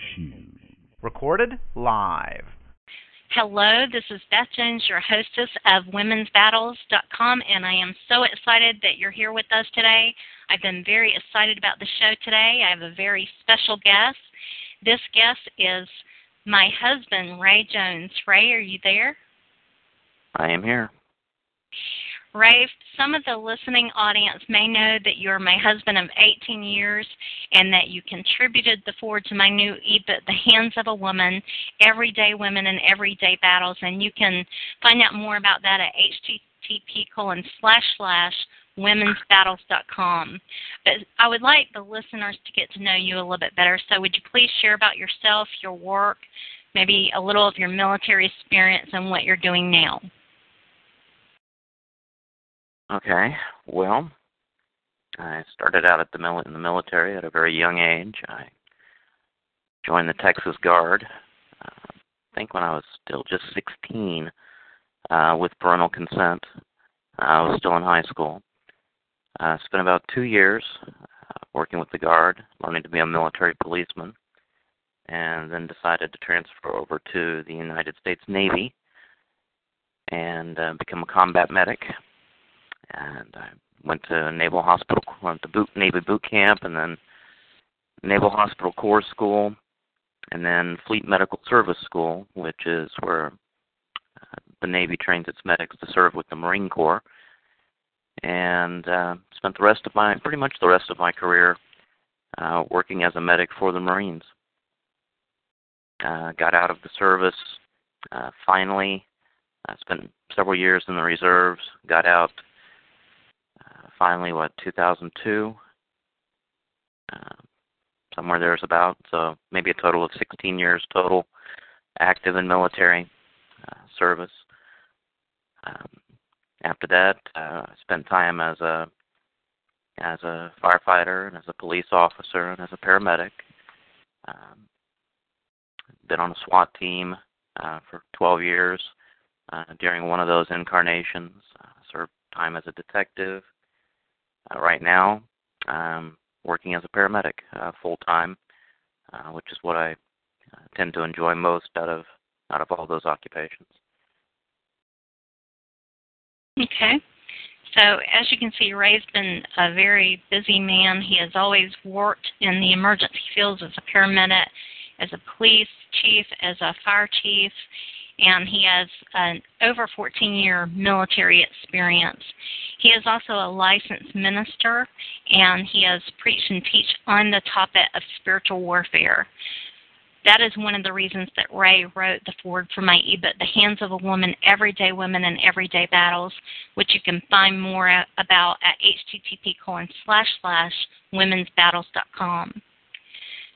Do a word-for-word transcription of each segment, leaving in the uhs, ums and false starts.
TalkShoe. Recorded live. Hello, this is Beth Jones, your hostess of womens battles dot com, and I am so excited that you're here with us today. I've been very excited about the show today. I have a very special guest. This guest is my husband, Ray Jones. Ray, are you there? I am here. Ray, some of the listening audience may know that you're my husband of eighteen years and that you contributed the forward to my new ebook, The Hands of a Woman, Everyday Women in Everyday Battles, and you can find out more about that at H T T P colon slash slash womens battles dot com. But I would like the listeners to get to know you a little bit better, so would you please share about yourself, your work, maybe a little of your military experience and what you're doing now? Okay, well, I started out at the mil- in the military at a very young age. I joined the Texas Guard, uh, I think when I was still just sixteen, uh, with parental consent. Uh, I was still in high school. I uh, spent about two years uh, working with the Guard, learning to be a military policeman, and then decided to transfer over to the United States Navy and uh, become a combat medic. And I went to Naval Hospital, went to boot, Navy boot camp, and then Naval Hospital Corps School, and then Fleet Medical Service School, which is where uh, the Navy trains its medics to serve with the Marine Corps. And uh, spent the rest of my, pretty much the rest of my career, uh, working as a medic for the Marines. Uh, got out of the service uh, finally. I spent several years in the reserves. Got out. Finally, what, two thousand two, uh, somewhere there's about, so maybe a total of sixteen years total active in military uh, service. Um, after that, uh, I spent time as a as a firefighter and as a police officer and as a paramedic. Um, been on a SWAT team uh, for twelve years. Uh, during one of those incarnations, uh, served time as a detective. Uh, right now, I'm working as a paramedic uh, full-time, uh, which is what I uh, tend to enjoy most out of out of all those occupations. Okay. So as you can see, Ray's been a very busy man. He has always worked in the emergency fields as a paramedic, as a police chief, as a fire chief, and he has an over fourteen-year military experience. He is also a licensed minister, and he has preached and teach on the topic of spiritual warfare. That is one of the reasons that Ray wrote the foreword for my ebook, The Hands of a Woman, Everyday Women in Everyday Battles, which you can find more about at H T T P colon slash slash womens battles dot com.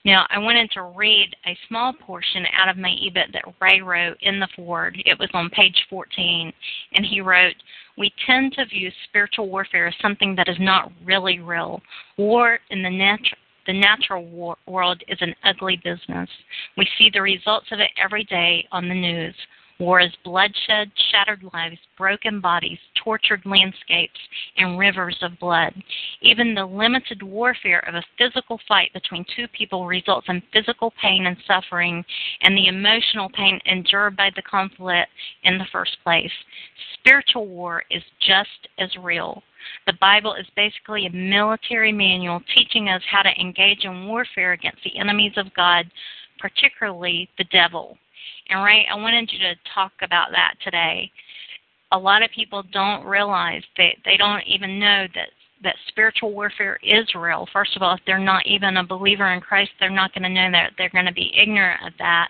Now, I wanted to read a small portion out of my ebook that Ray wrote in the foreword. It was on page fourteen, and he wrote, "We tend to view spiritual warfare as something that is not really real. War in the, nat- the natural war- world is an ugly business. We see the results of it every day on the news. War is bloodshed, shattered lives, broken bodies, tortured landscapes, and rivers of blood. Even the limited warfare of a physical fight between two people results in physical pain and suffering, and the emotional pain endured by the conflict in the first place. Spiritual war is just as real. The Bible is basically a military manual teaching us how to engage in warfare against the enemies of God, particularly the devil." And Ray, I wanted you to talk about that today. A lot of people don't realize that they don't even know that, that spiritual warfare is real. First of all, if they're not even a believer in Christ, they're not going to know that. They're going to be ignorant of that.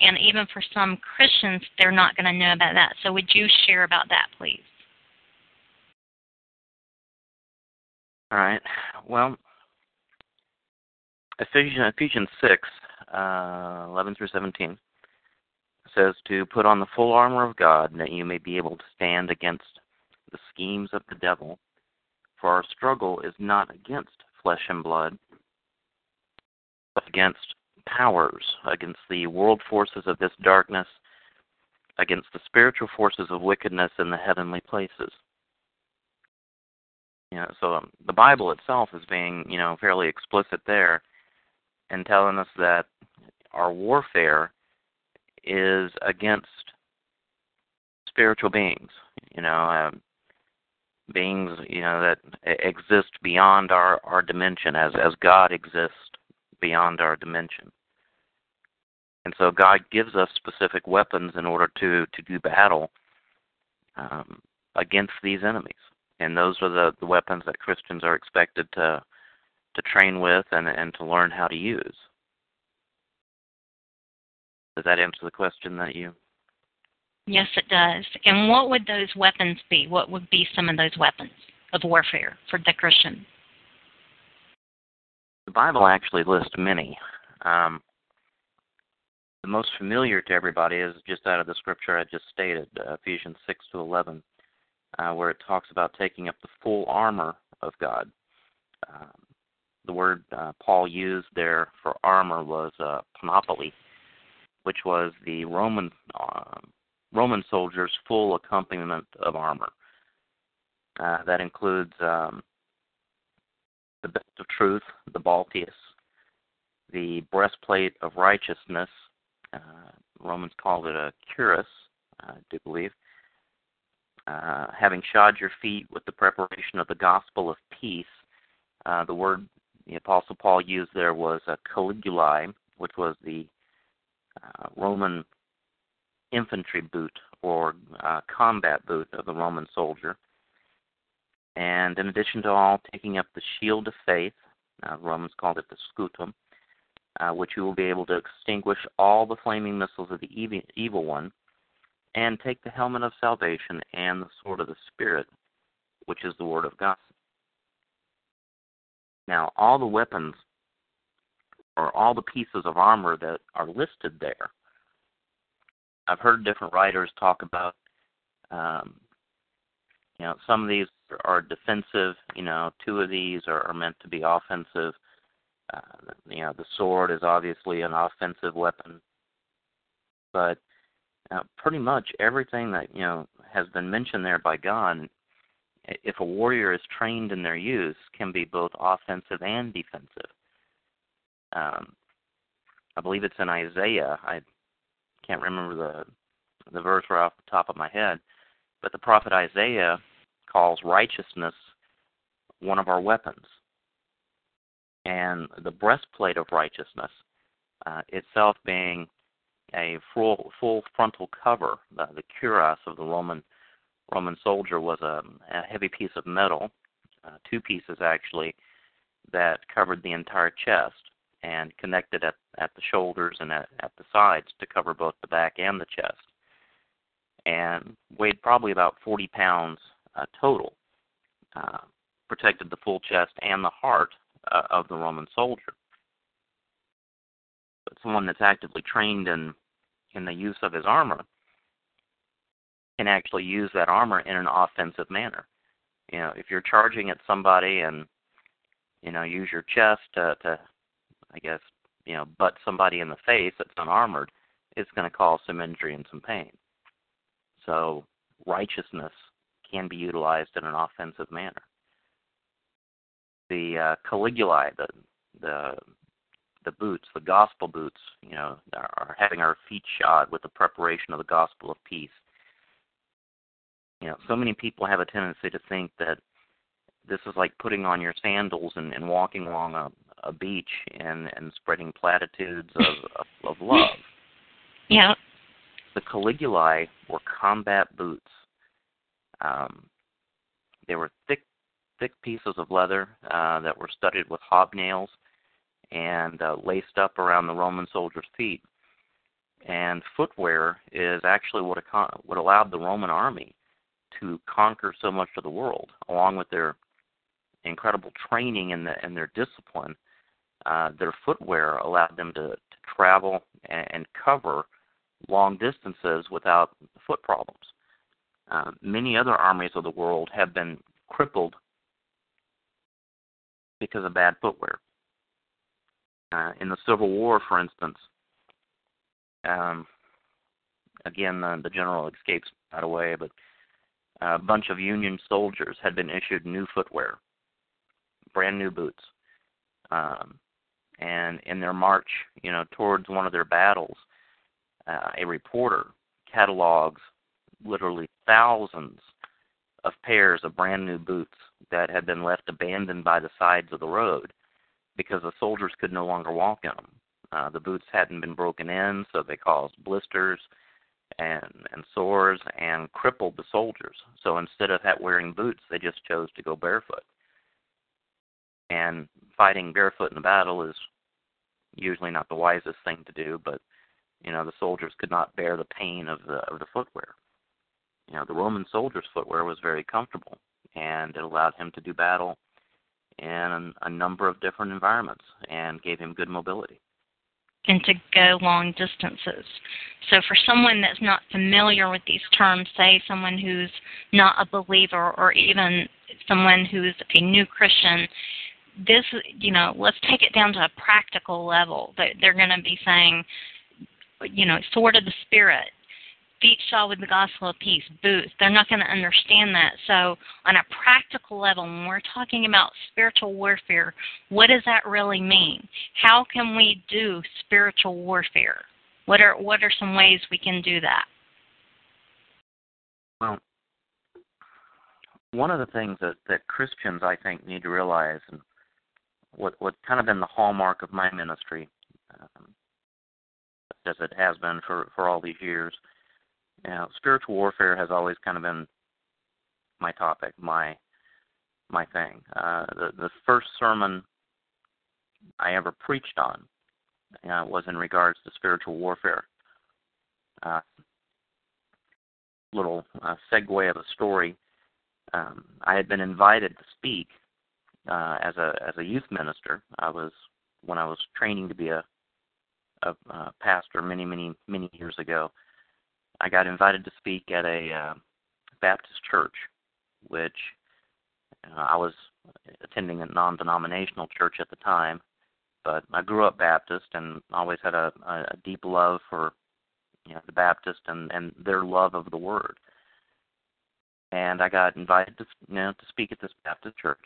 And even for some Christians, they're not going to know about that. So would you share about that, please? All right. Well, Ephesians, Ephesians six, uh, eleven through seventeen. Says to put on the full armor of God, that you may be able to stand against the schemes of the devil. For our struggle is not against flesh and blood, but against powers, against the world forces of this darkness, against the spiritual forces of wickedness in the heavenly places. You know, so um, the Bible itself is being, you know, fairly explicit there, and telling us that our warfare is against spiritual beings, you know, uh, beings, you know, that exist beyond our, our dimension, as, as God exists beyond our dimension. And so God gives us specific weapons in order to, to do battle um, against these enemies. And those are the, the weapons that Christians are expected to to train with and, and to learn how to use. Does that answer the question that you... Yes, it does. And what would those weapons be? What would be some of those weapons of warfare for the Christian? The Bible actually lists many. Um, the most familiar to everybody is just out of the scripture I just stated, uh, Ephesians six to eleven, uh, where it talks about taking up the full armor of God. Um, the word uh, Paul used there for armor was uh, panoply, which was the Roman... Uh, Roman soldiers' full accompaniment of armor. Uh, that includes um, the belt of truth, the balteus, the breastplate of righteousness. Uh, Romans called it a cuirass, I do believe. Uh, having shod your feet with the preparation of the gospel of peace. Uh, the word the Apostle Paul used there was a caligae, which was the uh, Roman infantry boot or uh, combat boot of the Roman soldier. And in addition to all, taking up the shield of faith, uh, Romans called it the scutum, uh, which you will be able to extinguish all the flaming missiles of the evil, evil one, and take the helmet of salvation and the sword of the Spirit, which is the word of God. Now, all the weapons or all the pieces of armor that are listed there, I've heard different writers talk about, um, you know, some of these are defensive, you know, two of these are, are meant to be offensive. Uh, you know, the sword is obviously an offensive weapon. But uh, pretty much everything that, you know, has been mentioned there by God, if a warrior is trained in their use, can be both offensive and defensive. Um, I believe it's in Isaiah, I can't remember the the verse right off the top of my head, but the prophet Isaiah calls righteousness one of our weapons. And the breastplate of righteousness uh, itself being a full, full frontal cover. Uh, the cuirass of the Roman Roman soldier was a, a heavy piece of metal, uh, two pieces actually, that covered the entire chest and connected at, at the shoulders and at, at the sides to cover both the back and the chest, and weighed probably about forty pounds uh, total, uh, protected the full chest and the heart uh, of the Roman soldier. But someone that's actively trained in, in the use of his armor can actually use that armor in an offensive manner. You know, if you're charging at somebody and, you know, use your chest to... to I guess, you know, butt somebody in the face that's unarmored, it's going to cause some injury and some pain. So righteousness can be utilized in an offensive manner. The uh, caligae, the, the the boots, the gospel boots, you know, are having our feet shod with the preparation of the gospel of peace. You know, so many people have a tendency to think that this is like putting on your sandals and, and walking along a a beach and, and spreading platitudes of, of, of love. Yeah. The caligae were combat boots. Um, they were thick, thick pieces of leather uh, that were studded with hobnails and uh, laced up around the Roman soldier's feet. And footwear is actually what, a, what allowed the Roman army to conquer so much of the world, along with their incredible training and, the, and their discipline. Uh, their footwear allowed them to, to travel and, and cover long distances without foot problems. Uh, many other armies of the world have been crippled because of bad footwear. Uh, in the Civil War, for instance, um, again, the, the general escapes right away, but a bunch of Union soldiers had been issued new footwear, brand new boots. Um, and in their march, you know, towards one of their battles, uh, a reporter catalogs literally thousands of pairs of brand new boots that had been left abandoned by the sides of the road because the soldiers could no longer walk in them. Uh, the boots hadn't been broken in, so they caused blisters and, and sores and crippled the soldiers. So instead of wearing boots, they just chose to go barefoot. And fighting barefoot in a battle is usually not the wisest thing to do, but, you know, the soldiers could not bear the pain of the of the footwear. You know, the Roman soldier's footwear was very comfortable, and it allowed him to do battle in a number of different environments and gave him good mobility. And to go long distances. So for someone that's not familiar with these terms, say someone who's not a believer or even someone who's a new Christian, this, you know, let's take it down to a practical level. They're going to be saying, you know, sword of the Spirit, feet shod with the gospel of peace, boots. They're not going to understand that. So on a practical level, when we're talking about spiritual warfare, what does that really mean? How can we do spiritual warfare? What are what are some ways we can do that? Well, one of the things that, that Christians, I think, need to realize, and what what kind of been the hallmark of my ministry, um, as it has been for, for all these years, you know, spiritual warfare has always kind of been my topic, my my thing. Uh, the, the first sermon I ever preached on uh, was in regards to spiritual warfare. Uh, little uh, segue of a story. Um, I had been invited to speak uh, as a as a youth minister. I was when I was training to be a, a, a pastor many many many years ago. I got invited to speak at a uh, Baptist church, which uh, I was attending a non-denominational church at the time, but I grew up Baptist and always had a, a deep love for, you know, the Baptist and, and their love of the Word. And I got invited to, you know, to speak at this Baptist church,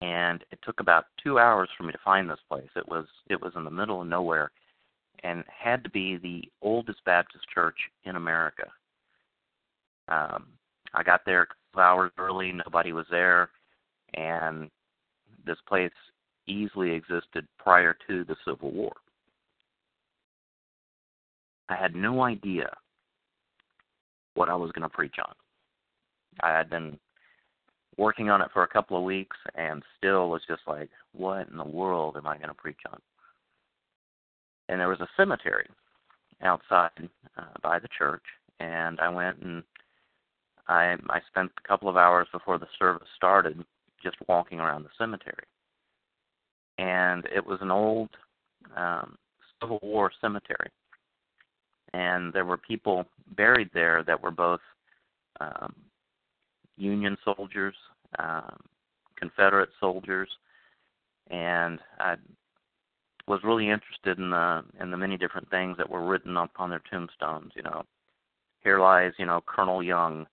and it took about two hours for me to find this place. It was it was in the middle of nowhere, and had to be the oldest Baptist church in America. Um, I got there a couple hours early, nobody was there, and this place easily existed prior to the Civil War. I had no idea what I was going to preach on. I had been working on it for a couple of weeks and still was just like, what in the world am I going to preach on? And there was a cemetery outside uh, by the church, and I went and I, I spent a couple of hours before the service started just walking around the cemetery. And it was an old um, Civil War cemetery, and there were people buried there that were both um, Union soldiers, um, Confederate soldiers, and I was really interested in the in the many different things that were written upon their tombstones. You know, here lies, you know, Colonel Young,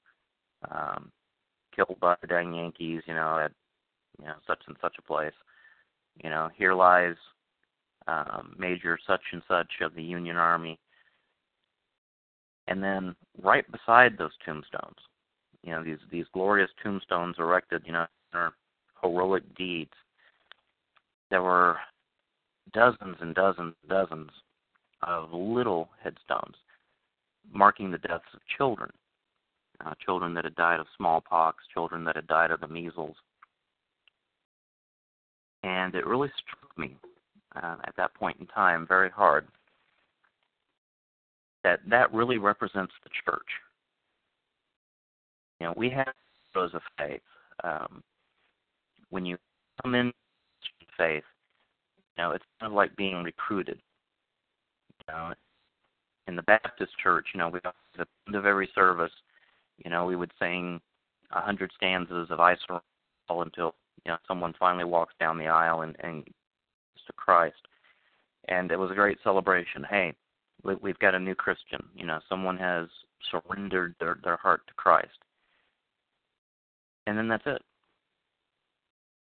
um, killed by the dang Yankees, you know, at, you know, such and such a place. You know, here lies um, Major such and such of the Union Army. And then right beside those tombstones, you know, these these glorious tombstones erected, you know, in their heroic deeds, there were dozens and dozens and dozens of little headstones marking the deaths of children, uh, children that had died of smallpox, children that had died of the measles. And it really struck me uh, at that point in time very hard that that really represents the church. You know, we have those of faith. Um, when you come into faith, you know, it's kind of like being recruited. You know, in the Baptist church, you know, we, at the end of every service, you know, we would sing a hundred stanzas of "I Surrender" until, you know, someone finally walks down the aisle and and to Christ. And it was a great celebration. Hey, we, we've got a new Christian. You know, someone has surrendered their, their heart to Christ. And then that's it.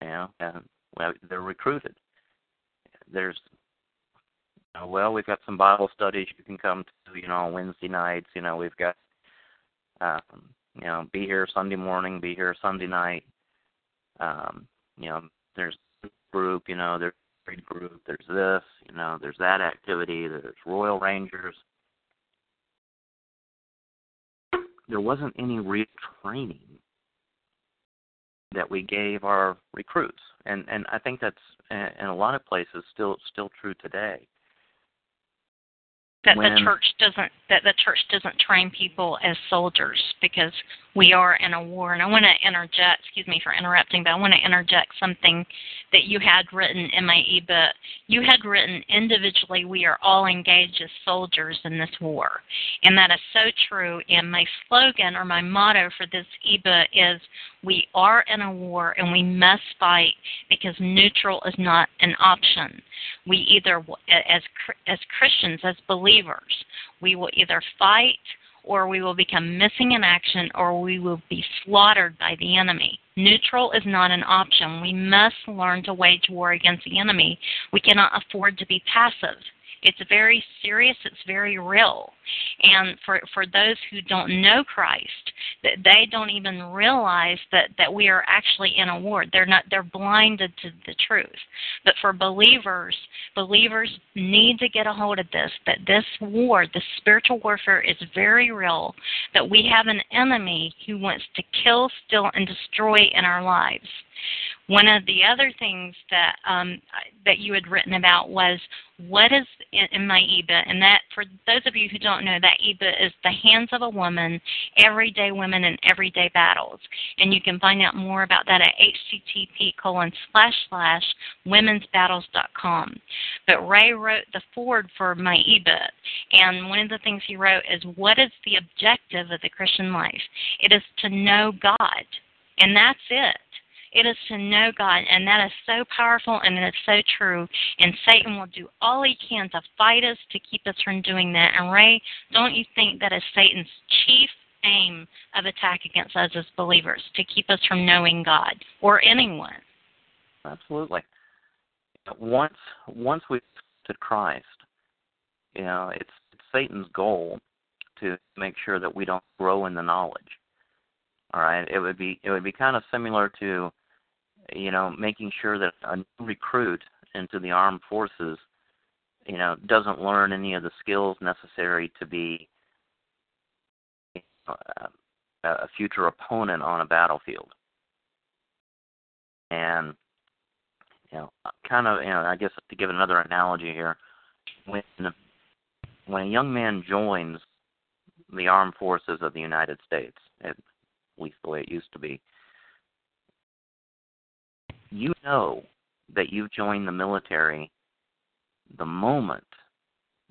You know, and, well, they're recruited. there's, you know, well, we've got some Bible studies you can come to, you know, on Wednesday nights. You know, we've got, um, you know, be here Sunday morning, be here Sunday night. Um, you know, there's group, you know, there's trade group, there's this, you know, there's that activity, there's Royal Rangers. There wasn't any real training that we gave our recruits, and and I think that's in a lot of places still still true today. That when, the church doesn't that the church doesn't train people as soldiers because we are in a war. And I want to interject. Excuse me for interrupting, but I want to interject something that you had written in my ebook. You had written individually, we are all engaged as soldiers in this war, and that is so true. And my slogan or my motto for this ebook is, we are in a war and we must fight because neutral is not an option. We either, as as Christians, as believers, we will either fight or we will become missing in action, or we will be slaughtered by the enemy. Neutral is not an option. We must learn to wage war against the enemy. We cannot afford to be passive. It's very serious. It's very real. And for, for those who don't know Christ, that they don't even realize that, that we are actually in a war. They're not. They're blinded to the truth. But for believers, believers need to get a hold of this, that this war, this spiritual warfare, is very real, that we have an enemy who wants to kill, steal, and destroy in our lives. One of the other things that um, that you had written about was, what is in my ebook, and that, for those of you who don't know, that ebook is The Hands of a Woman, Everyday Women in Everyday Battles. And you can find out more about that at H T T P colon slash slash womens battles dot com. But Ray wrote the foreword for my ebook, and one of the things he wrote is, what is the objective of the Christian life? It is to know God, and that's it. It is to know God, and that is so powerful, and it is so true. And Satan will do all he can to fight us, to keep us from doing that. And Ray, don't you think that is Satan's chief aim of attack against us as believers, to keep us from knowing God or anyone? Absolutely. Once once we to Christ, you know, it's, it's Satan's goal to make sure that we don't grow in the knowledge. All right, it would be it would be kind of similar to, you know, making sure that a new recruit into the armed forces, you know, doesn't learn any of the skills necessary to be you know, a, a future opponent on a battlefield. And, you know, kind of, you know, I guess to give another analogy here, when when a young man joins the armed forces of the United States, it, at least the way it used to be, you know that you've joined the military the moment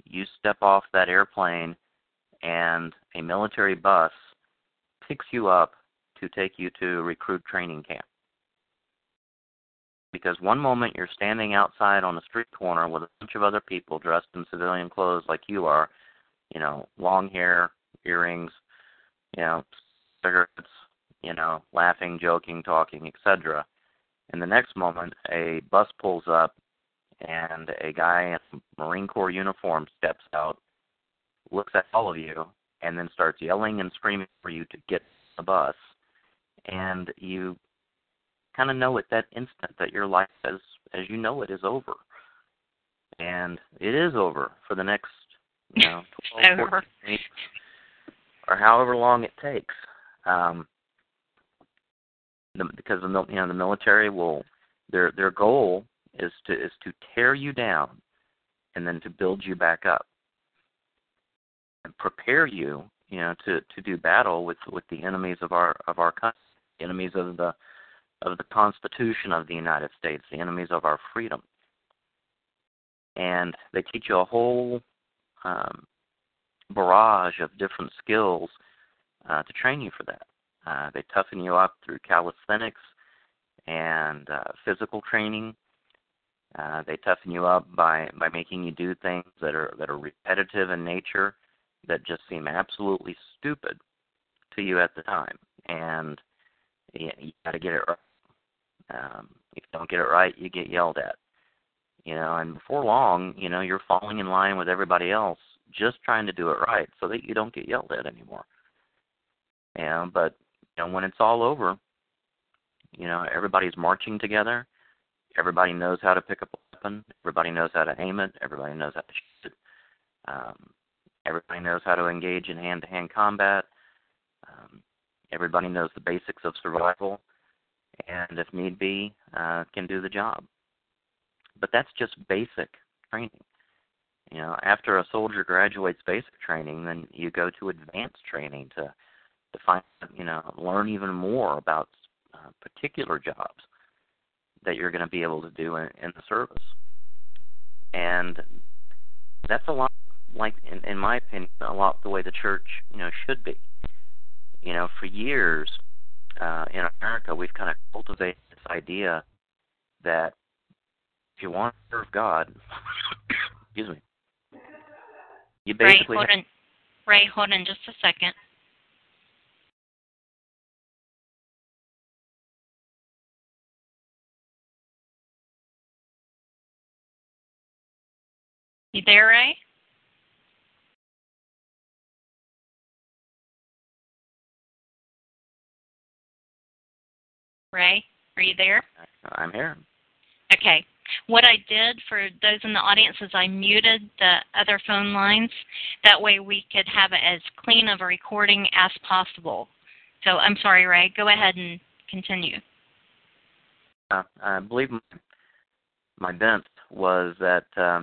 you step off that airplane and a military bus picks you up to take you to recruit training camp. Because one moment you're standing outside on a street corner with a bunch of other people dressed in civilian clothes like you are, you know, long hair, earrings, you know, cigarettes, you know, laughing, joking, talking, et cetera. And the next moment, a bus pulls up, and a guy in a Marine Corps uniform steps out, looks at all of you, and then starts yelling and screaming for you to get the bus. And you kind of know at that instant that your life, as as you know it, is over. And it is over for the next, you know, twelve, fourteen, eighteen, or however long it takes. Um, the, because the, you know, the military will, their their goal is to is to tear you down, and then to build you back up, and prepare you, you know, to, to do battle with, with the enemies of our of our country, enemies of the of the Constitution of the United States, the enemies of our freedom. And they teach you a whole um, barrage of different skills Uh, to train you for that. Uh, they toughen you up through calisthenics and uh, physical training. Uh, they toughen you up by, by making you do things that are that are repetitive in nature, that just seem absolutely stupid to you at the time. And you, you got to get it right. Um, if you don't get it right, you get yelled at. you know, and before long, you know, you're falling in line with everybody else, just trying to do it right so that you don't get yelled at anymore. And, but, you know, when it's all over, you know, everybody's marching together. Everybody knows how to pick up a weapon. Everybody knows how to aim it. Everybody knows how to shoot it. Um, everybody knows how to engage in hand-to-hand combat. Um, everybody knows the basics of survival and, if need be, uh, can do the job. But that's just basic training. You know, after a soldier graduates basic training, then you go to advanced training to, to find, you know, learn even more about uh, particular jobs that you're going to be able to do in, in the service. And that's a lot, like, in, in my opinion, a lot the way the church, you know, should be. You know, for years uh, in America, we've kind of cultivated this idea that if you want to serve God, excuse me, you basically... Ray, hold on. Ray, hold on just a second. You there, Ray? Ray, are you there? I'm here. Okay. What I did for those in the audience is I muted the other phone lines. That way we could have it as clean of a recording as possible. So I'm sorry, Ray. Go ahead and continue. Uh, I believe my, my bent was that uh,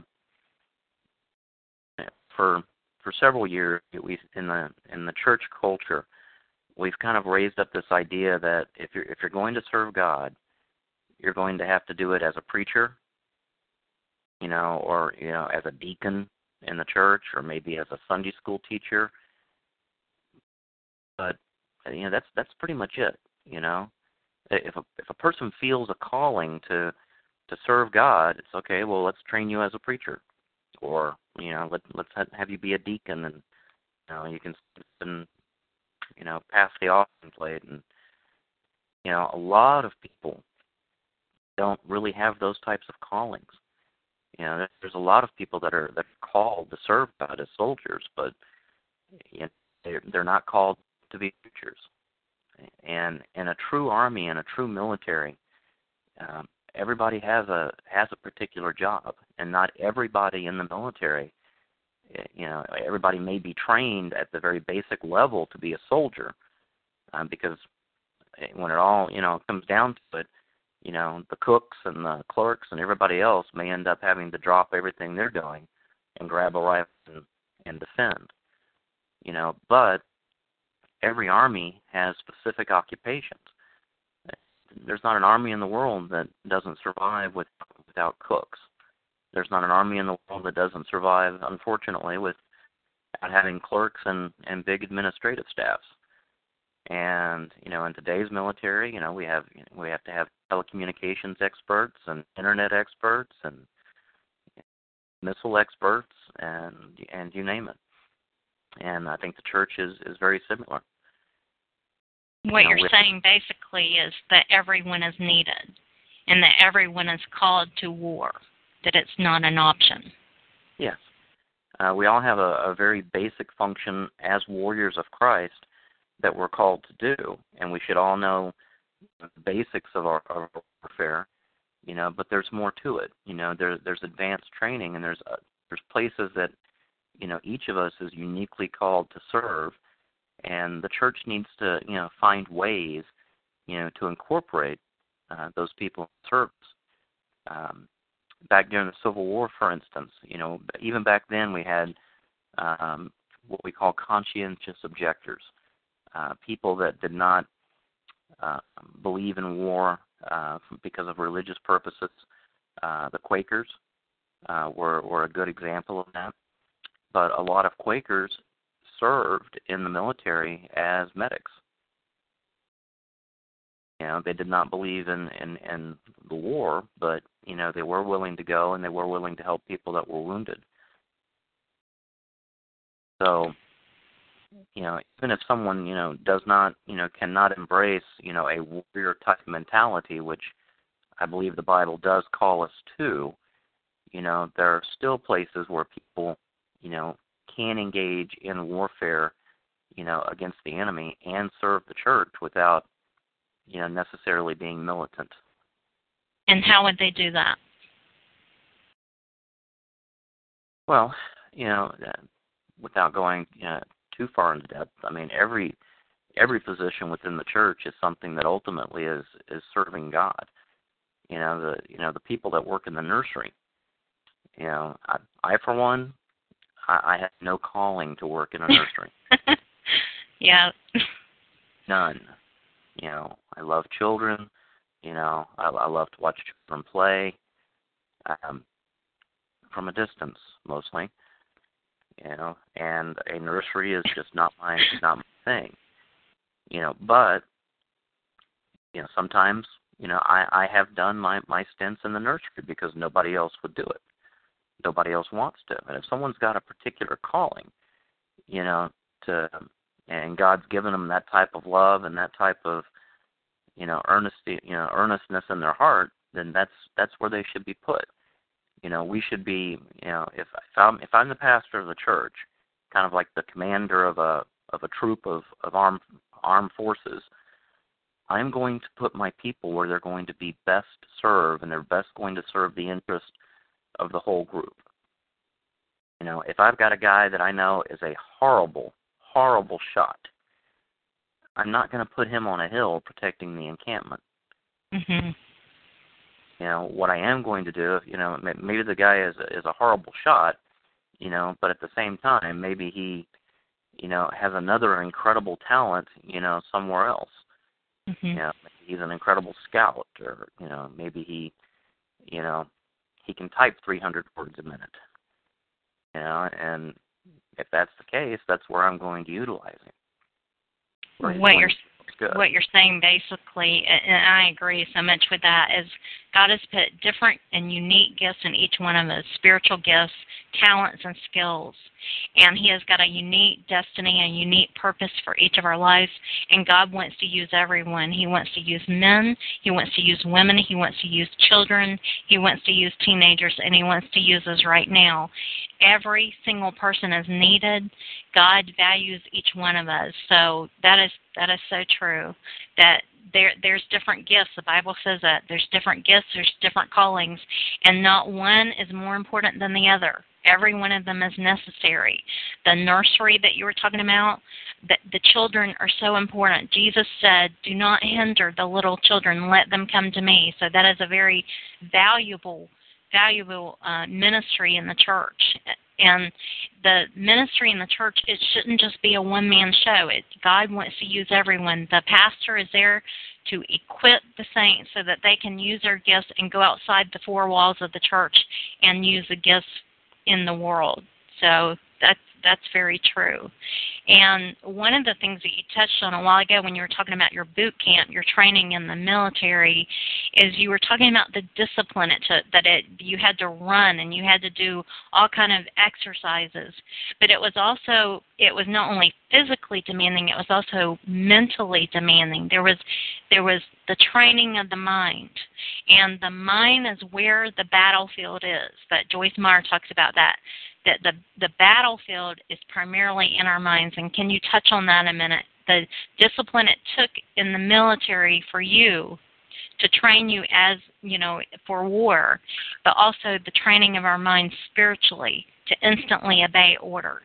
for for several years, at least in the in the church culture, we've kind of raised up this idea that if you're if you're going to serve God, you're going to have to do it as a preacher, you know, or, you know, as a deacon in the church, or maybe as a Sunday school teacher. But, you know, that's that's pretty much it, you know. If a, if a person feels a calling to to serve God, it's okay, well, let's train you as a preacher. Or, you know, let, let's have you be a deacon, and, you know, you can, and, you know, pass the offering plate. And, you know, a lot of people don't really have those types of callings. You know, there's a lot of people that are that are called to serve God as soldiers, but, you know, they're, they're not called to be preachers. And in a true army and a true military, um, everybody has a has a particular job, and not everybody in the military, you know, everybody may be trained at the very basic level to be a soldier, um, because when it all, you know, comes down to it, you know, the cooks and the clerks and everybody else may end up having to drop everything they're doing and grab a rifle and, and defend, you know. But every army has specific occupations. There's not an army in the world that doesn't survive with, without cooks. There's not an army in the world that doesn't survive, unfortunately, without having clerks and, and big administrative staffs. And, you know, in today's military, you know, we have you know, we have to have telecommunications experts and internet experts and missile experts and and you name it. And I think the church is, is very similar. What you know, you're saying basically is that everyone is needed and that everyone is called to war, that it's not an option. Yes. Uh, we all have a, a very basic function as warriors of Christ that we're called to do, and we should all know the basics of our, our warfare, you know, but there's more to it. You know, there, there's advanced training, and there's uh, there's places that, you know, each of us is uniquely called to serve, and the church needs to, you know, find ways, you know, to incorporate uh, those people in service. Um, back during the Civil War, for instance, you know, even back then we had um, what we call conscientious objectors. Uh, people that did not uh, believe in war uh, because of religious purposes. Uh, the Quakers uh, were, were a good example of that. But a lot of Quakers served in the military as medics. You know, they did not believe in, in, in the war, but, you know, they were willing to go and they were willing to help people that were wounded. So... you know, even if someone, you know, does not, you know, cannot embrace, you know, a warrior type mentality, which I believe the Bible does call us to, you know, there are still places where people, you know, can engage in warfare, you know, against the enemy and serve the church without, you know, necessarily being militant. And how would they do that? Well, you know, without going you know, too far into depth, I mean, every every position within the church is something that ultimately is, is serving God. You know, the you know the people that work in the nursery. You know, I, I for one, I, I have no calling to work in a nursery. Yeah. None. You know, I love children. You know, I, I love to watch children play, um, from a distance mostly. You know, and a nursery is just not my not my thing. You know, but you know sometimes you know I, I have done my, my stints in the nursery because nobody else would do it. Nobody else wants to. And if someone's got a particular calling, you know, to and God's given them that type of love and that type of, you know, earnest, you know, earnestness in their heart, then that's that's where they should be put. You know, we should be, you know, if, if I'm if I'm the pastor of the church, kind of like the commander of a of a troop of, of armed armed forces, I'm going to put my people where they're going to be best served, and they're best going to serve the interest of the whole group. You know, if I've got a guy that I know is a horrible, horrible shot, I'm not going to put him on a hill protecting the encampment. Mm-hmm. You know, what I am going to do, you know, maybe the guy is a, is a horrible shot, you know, but at the same time, maybe he, you know, has another incredible talent, you know, somewhere else. Mm-hmm. You know, he's an incredible scout, or, you know, maybe he, you know, he can type three hundred words a minute. You know, and if that's the case, that's where I'm going to utilize him. What you're Good. What you're saying basically, and I agree so much with that, is God has put different and unique gifts in each one of us, spiritual gifts, talents, and skills. And He has got a unique destiny and unique purpose for each of our lives, and God wants to use everyone. He wants to use men, He wants to use women, He wants to use children, He wants to use teenagers, and He wants to use us right now. Every single person is needed. God values each one of us. So that is that is so true, that there there's different gifts. The Bible says that there's different gifts, there's different callings, and not one is more important than the other. Every one of them is necessary. The nursery that you were talking about, the, the children are so important. Jesus said, do not hinder the little children, let them come to me. So that is a very valuable, valuable uh, ministry in the church. And the ministry in the church, it shouldn't just be a one-man show. It, God wants to use everyone. The pastor is there to equip the saints so that they can use their gifts and go outside the four walls of the church and use the gifts in the world. So that's, that's very true. And one of the things that you touched on a while ago when you were talking about your boot camp, your training in the military, is you were talking about the discipline it took, that it, you had to run and you had to do all kind of exercises. But it was also, it was not only physically demanding, it was also mentally demanding. There was, there was the training of the mind. And the mind is where the battlefield is. But Joyce Meyer talks about that. That the, the battlefield is primarily in our minds. And can you touch on that a minute? The discipline it took in the military for you to train you as, you know, for war, but also the training of our minds spiritually to instantly obey orders.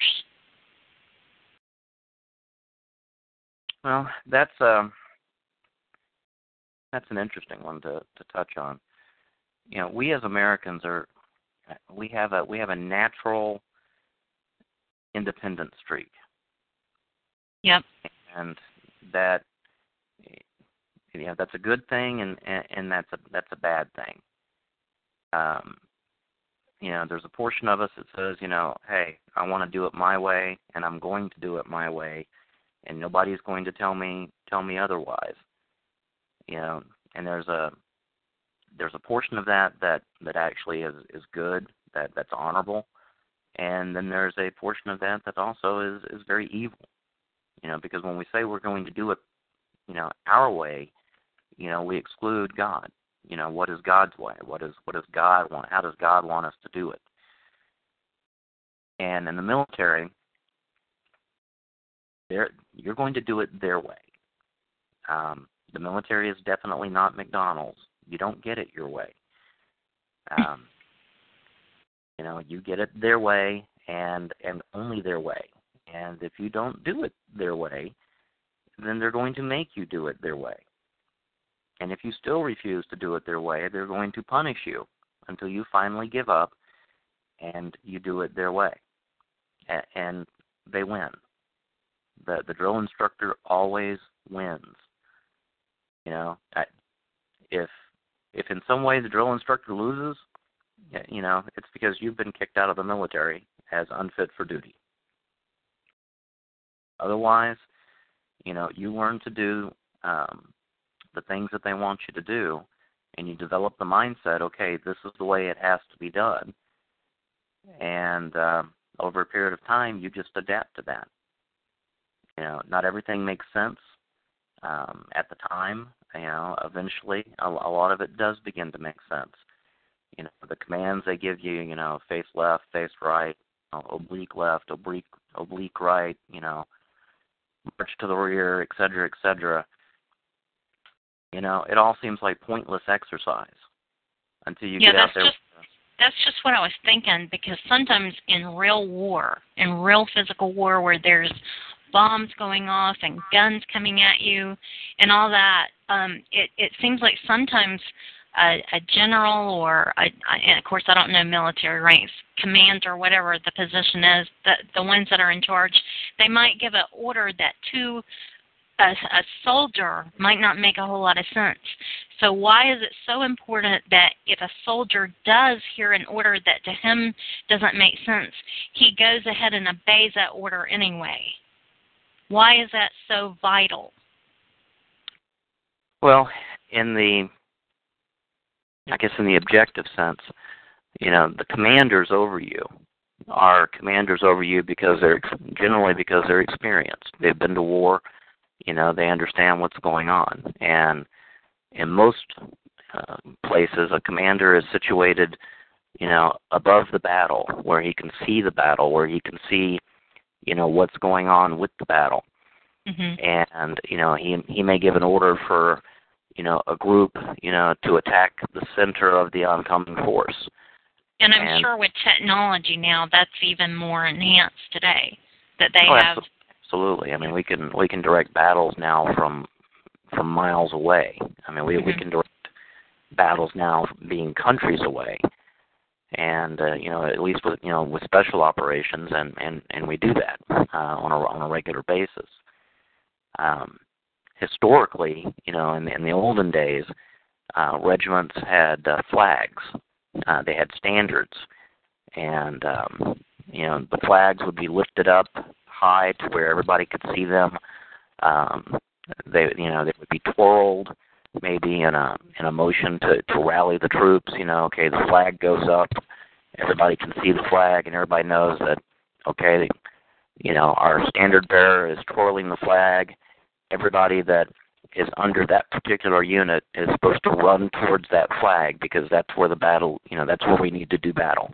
Well, that's um, that's an interesting one to, to touch on. You know, we as Americans are we have a we have a natural independent streak. Yep. And that you know, that's a good thing, and, and, and that's a that's a bad thing. Um, you know, there's a portion of us that says, you know, hey, I want to do it my way, and I'm going to do it my way, and nobody's going to tell me tell me otherwise. You know, and there's a There's a portion of that that, that actually is, is good, that, that's honorable, and then there's a portion of that that also is, is very evil, you know, because when we say we're going to do it, you know, our way, you know, we exclude God, You know, what is God's way? What is what does God want? How does God want us to do it? And in the military, they're, you're going to do it their way. Um, the military is definitely not McDonald's. You don't get it your way. Um, you know, you get it their way and and only their way. And if you don't do it their way, then they're going to make you do it their way. And if you still refuse to do it their way, they're going to punish you until you finally give up and you do it their way. A- and they win. The the drill instructor always wins. You know, I, if if in some way the drill instructor loses, you know, it's because you've been kicked out of the military as unfit for duty. Otherwise, you know, you learn to do um, the things that they want you to do, and you develop the mindset, okay, this is the way it has to be done. And uh, over a period of time, you just adapt to that. You know, not everything makes sense um, at the time. You know, eventually, a, a lot of it does begin to make sense. You know, the commands they give you, you know, face left, face right, you know, oblique left, oblique oblique right, you know, march to the rear, et cetera, et cetera. You know, it all seems like pointless exercise until you yeah, get out there. Just, that's just what I was thinking, because sometimes in real war, in real physical war where there's bombs going off and guns coming at you and all that, um, it, it seems like sometimes a, a general or, a, and of course I don't know military ranks, command or whatever the position is, the, the ones that are in charge, they might give an order that two A, a soldier might not make a whole lot of sense. So why is it so important that if a soldier does hear an order that to him doesn't make sense, he goes ahead and obeys that order anyway? Why is that so vital? Well, in the, I guess in the objective sense, you know, the commanders over you are commanders over you because they're, generally because they're experienced. They've been to war. You know, they understand what's going on. And in most uh, places, a commander is situated, you know, above the battle, where he can see the battle, where he can see, you know, what's going on with the battle. Mm-hmm. And, you know, he he may give an order for, you know, a group, you know, to attack the center of the oncoming force. And I'm and, sure with technology now, that's even more enhanced today, that they oh, have... Absolutely. Absolutely. I mean, we can we can direct battles now from from miles away. I mean, we mm-hmm. we can direct battles now being countries away, and uh, you know, at least with you know with special operations, and, and, and we do that uh, on a on a regular basis. Um, historically, you know, in the, in the olden days, uh, regiments had uh, flags. Uh, they had standards, and um, you know, the flags would be lifted up high to where everybody could see them. Um, they, you know, they would be twirled, maybe in a in a motion to, to rally the troops. You know, okay, the flag goes up, everybody can see the flag, and everybody knows that, okay, you know, our standard bearer is twirling the flag. Everybody that is under that particular unit is supposed to run towards that flag because that's where the battle. You know, that's where we need to do battle.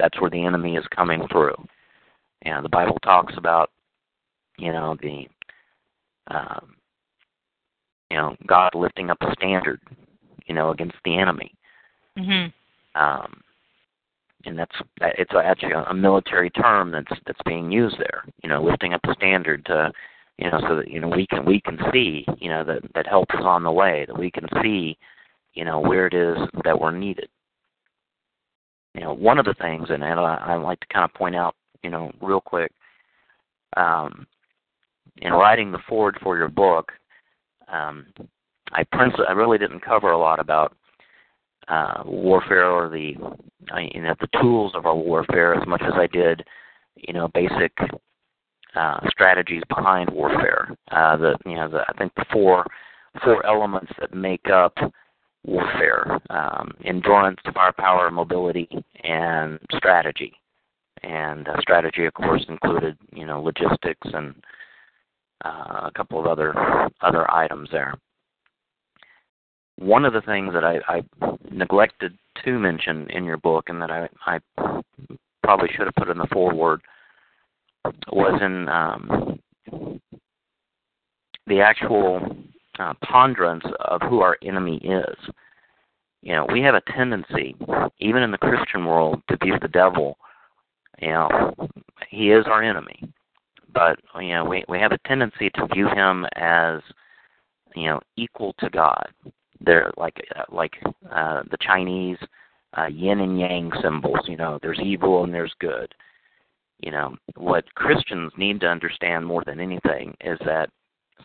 That's where the enemy is coming through. You know, the Bible talks about, you know, the, um, you know, God lifting up a standard, you know, against the enemy. Mm-hmm. Um, and that's it's actually a military term that's that's being used there. You know, lifting up a standard to, you know, so that you know we can we can see, you know, that that help is on the way, that we can see, you know, where it is that we're needed. You know, one of the things, and I, I like to kind of point out, you know, real quick, um, in writing the forward for your book, um, I princi- I really didn't cover a lot about uh, warfare or the, you know, the tools of our warfare as much as I did, you know, basic uh, strategies behind warfare. Uh, the, you know, the, I think the four four elements that make up warfare: um, endurance, firepower, mobility, and strategy. And uh, strategy, of course, included, you know, logistics and uh, a couple of other other items there. One of the things that I, I neglected to mention in your book, and that I, I probably should have put in the foreword, was in um, the actual uh, ponderance of who our enemy is. You know, we have a tendency, even in the Christian world, to view the devil. You know, he is our enemy, but you know, we we have a tendency to view him as, you know, equal to God. They're like uh, like uh, the Chinese uh, yin and yang symbols. You know, there's evil and there's good. You know, what Christians need to understand more than anything is that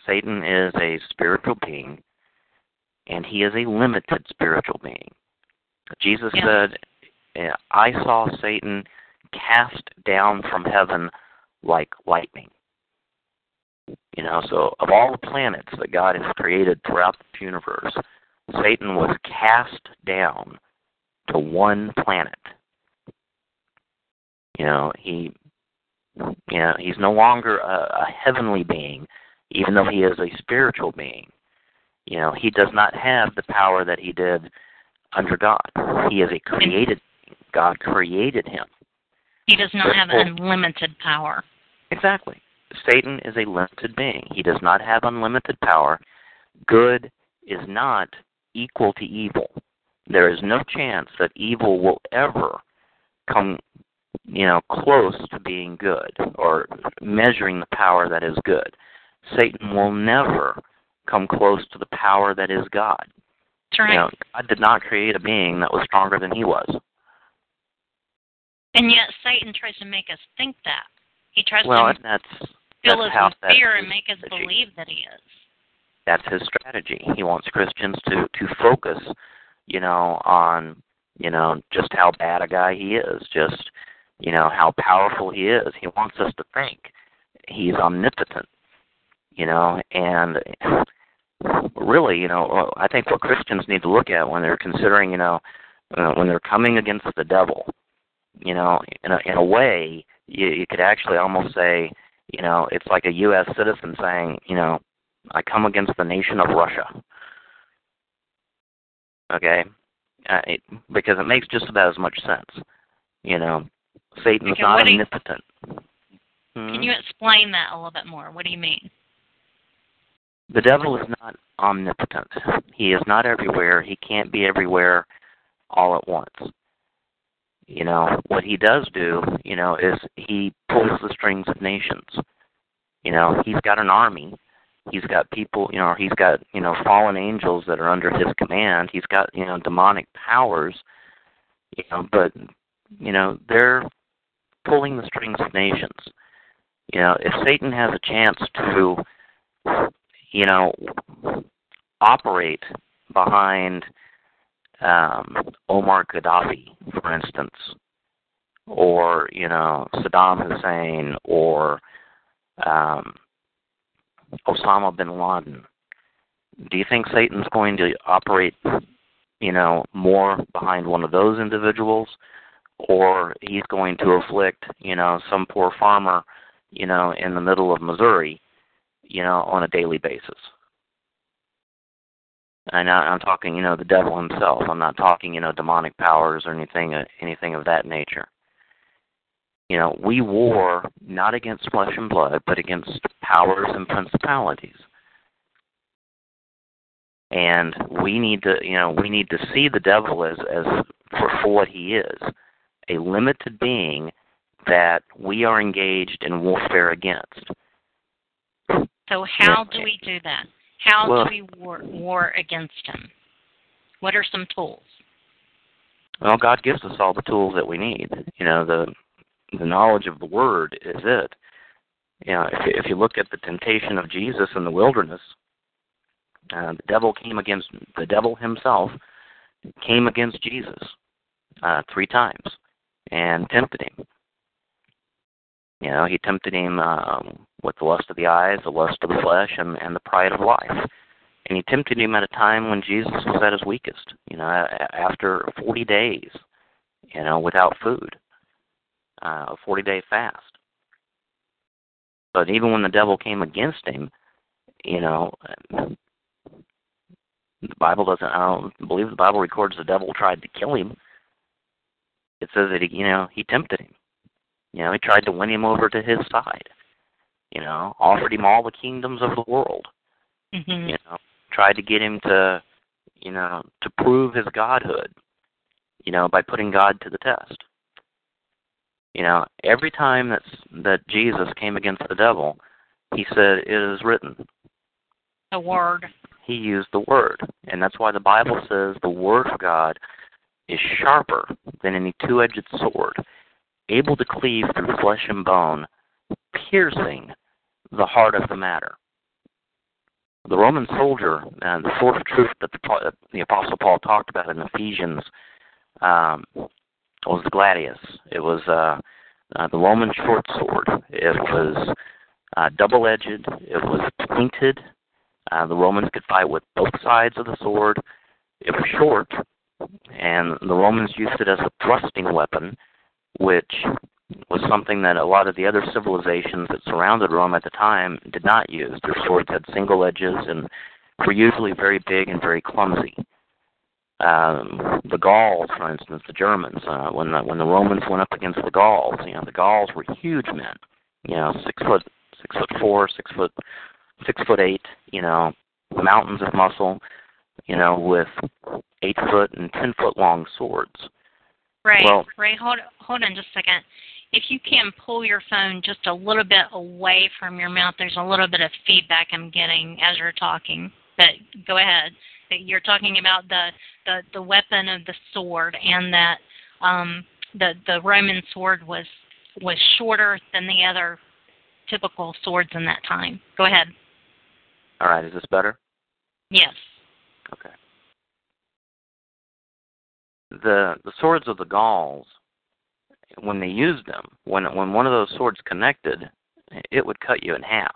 Satan is a spiritual being, and he is a limited spiritual being. Jesus yeah. said, "I saw Satan cast down from heaven like lightning." You know, so of all the planets that God has created throughout the universe, Satan was cast down to one planet. You know, he, you know, he's no longer a, a heavenly being, even though he is a spiritual being. You know, he does not have the power that he did under God. He is a created being. God created him. He does not Therefore, have unlimited power. Exactly. Satan is a limited being. He does not have unlimited power. Good is not equal to evil. There is no chance that evil will ever come, you know, close to being good or measuring the power that is good. Satan will never come close to the power that is God. That's right. You know, God did not create a being that was stronger than he was. And yet Satan tries to make us think that. He tries well, to that's, fill that's us with fear and make us strategy. believe that he is. That's his strategy. He wants Christians to, to focus, you know, on, you know, just how bad a guy he is, just, you know, how powerful he is. He wants us to think he's omnipotent, you know, and really, you know, I think what Christians need to look at when they're considering, you know, uh, when they're coming against the devil, you know, in a, in a way, You, you could actually almost say, you know, it's like a U S citizen saying, you know, I come against the nation of Russia. Okay? Uh, it, because it makes just about as much sense. You know, Satan is not omnipotent. You, hmm? Can you explain that a little bit more? What do you mean? The devil is not omnipotent. He is not everywhere. He can't be everywhere all at once. You know, what he does do, you know, is he pulls the strings of nations. You know, he's got an army. He's got people, you know, he's got, you know, fallen angels that are under his command. He's got, you know, demonic powers, you know, but, you know, they're pulling the strings of nations. You know, if Satan has a chance to, you know, operate behind Um, Omar Gaddafi, for instance, or, you know, Saddam Hussein, or um, Osama bin Laden, do you think Satan's going to operate, you know, more behind one of those individuals, or he's going to afflict, you know, some poor farmer, you know, in the middle of Missouri, you know, on a daily basis? And I'm talking, you know, the devil himself. I'm not talking, you know, demonic powers or anything, anything of that nature. You know, we war not against flesh and blood, but against powers and principalities. And we need to, you know, we need to see the devil as, as for, for what he is, a limited being that we are engaged in warfare against. So how do we do that? How well, do we war, war against him? What are some tools? Well, God gives us all the tools that we need. You know, the the knowledge of the Word is it. You know, if, if you look at the temptation of Jesus in the wilderness, uh, the devil came against the devil himself came against Jesus uh, three times and tempted him. You know, he tempted him um, with the lust of the eyes, the lust of the flesh, and, and the pride of life. And he tempted him at a time when Jesus was at his weakest, you know, after forty days, you know, without food, uh, a forty-day fast. But even when the devil came against him, you know, The Bible doesn't, I don't believe the Bible records the devil tried to kill him. It says that, he, you know, he tempted him. You know, he tried to win him over to his side. You know, offered him all the kingdoms of the world. Mm-hmm. You know, tried to get him to, you know, to prove his godhood, you know, by putting God to the test. You know, every time that's, that Jesus came against the devil, he said, it is written. The word. He used the word. And that's why the Bible says the word of God is sharper than any two-edged sword, able to cleave through flesh and bone, piercing the heart of the matter. The Roman soldier, uh, the sword of truth that the, the Apostle Paul talked about in Ephesians, um, was the gladius. It was uh, uh, the Roman short sword. It was uh, double-edged. It was pointed. Uh, the Romans could fight with both sides of the sword. It was short, and the Romans used it as a thrusting weapon, which was something that a lot of the other civilizations that surrounded Rome at the time did not use. Their swords had single edges and were usually very big and very clumsy. Um, the Gauls, for instance, the Germans, uh, when the, when the Romans went up against the Gauls, you know, the Gauls were huge men, you know, six foot, six foot four, six foot, six foot eight, you know, mountains of muscle, you know, with eight foot and ten foot long swords. Ray, well, Ray, hold hold on just a second. If you can pull your phone just a little bit away from your mouth, there's a little bit of feedback I'm getting as you're talking. But go ahead. You're talking about the, the, the weapon of the sword, and that um, the the Roman sword was was shorter than the other typical swords in that time. Go ahead. All right. Is this better? Yes. Okay. The the swords of the Gauls, when they used them, when when one of those swords connected, it would cut you in half,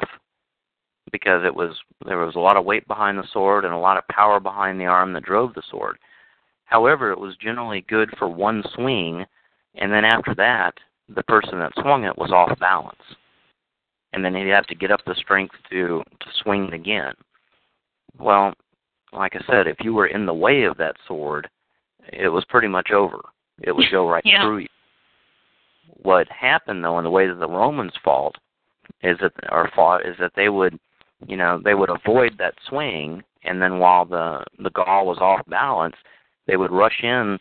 because it was there was a lot of weight behind the sword and a lot of power behind the arm that drove the sword. However, it was generally good for one swing, and then after that, the person that swung it was off balance, and then he'd have to get up the strength to, to swing it again. Well, like I said, if you were in the way of that sword, it was pretty much over. It would go right yeah. through you. What happened, though, in the way that the Romans fought is that, or fought is that they would, you know, they would avoid that swing, and then while the, the Gaul was off balance, they would rush in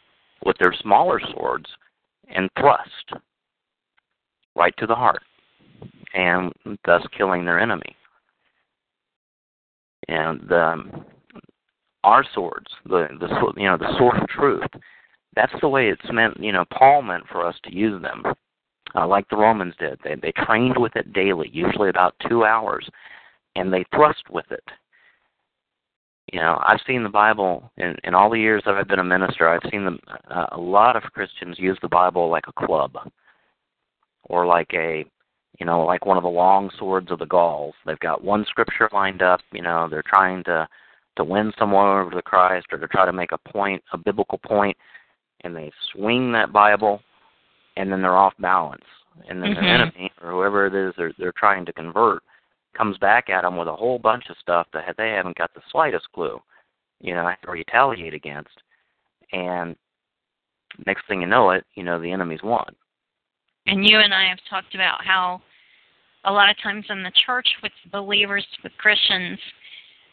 with their smaller swords and thrust right to the heart, and thus killing their enemy. And um, our swords, the the you know the sword of truth. That's the way it's meant. You know, Paul meant for us to use them, uh, like the Romans did. They they trained with it daily, usually about two hours, and they thrust with it. You know, I've seen the Bible in, in all the years that I've been a minister. I've seen them, uh, a lot of Christians use the Bible like a club, or like a you know like one of the long swords of the Gauls. They've got one scripture lined up. You know, they're trying to to win someone over to Christ, or to try to make a point, a biblical point, and they swing that Bible, and then they're off balance. And then mm-hmm. their enemy, or whoever it is they're, they're trying to convert, comes back at them with a whole bunch of stuff that they haven't got the slightest clue, you know, to retaliate against. And next thing you know it, you know, the enemy's won. And you and I have talked about how a lot of times in the church with believers, with Christians,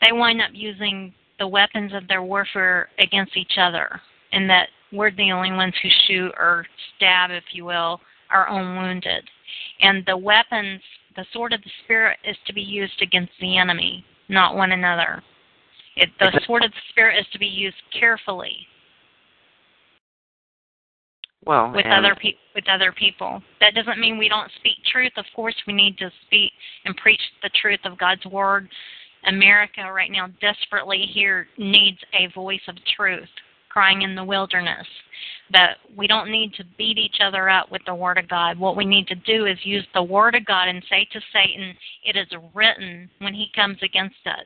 they wind up using the weapons of their warfare against each other, and that we're the only ones who shoot or stab, if you will, our own wounded. And the weapons, the sword of the Spirit, is to be used against the enemy, not one another. It, the sword of the Spirit is to be used carefully well, with, other pe- with other people. That doesn't mean we don't speak truth. Of course, we need to speak and preach the truth of God's Word. America right now desperately here needs a voice of truth, crying in the wilderness. But we don't need to beat each other up with the Word of God. What we need to do is use the Word of God and say to Satan, it is written, when he comes against us.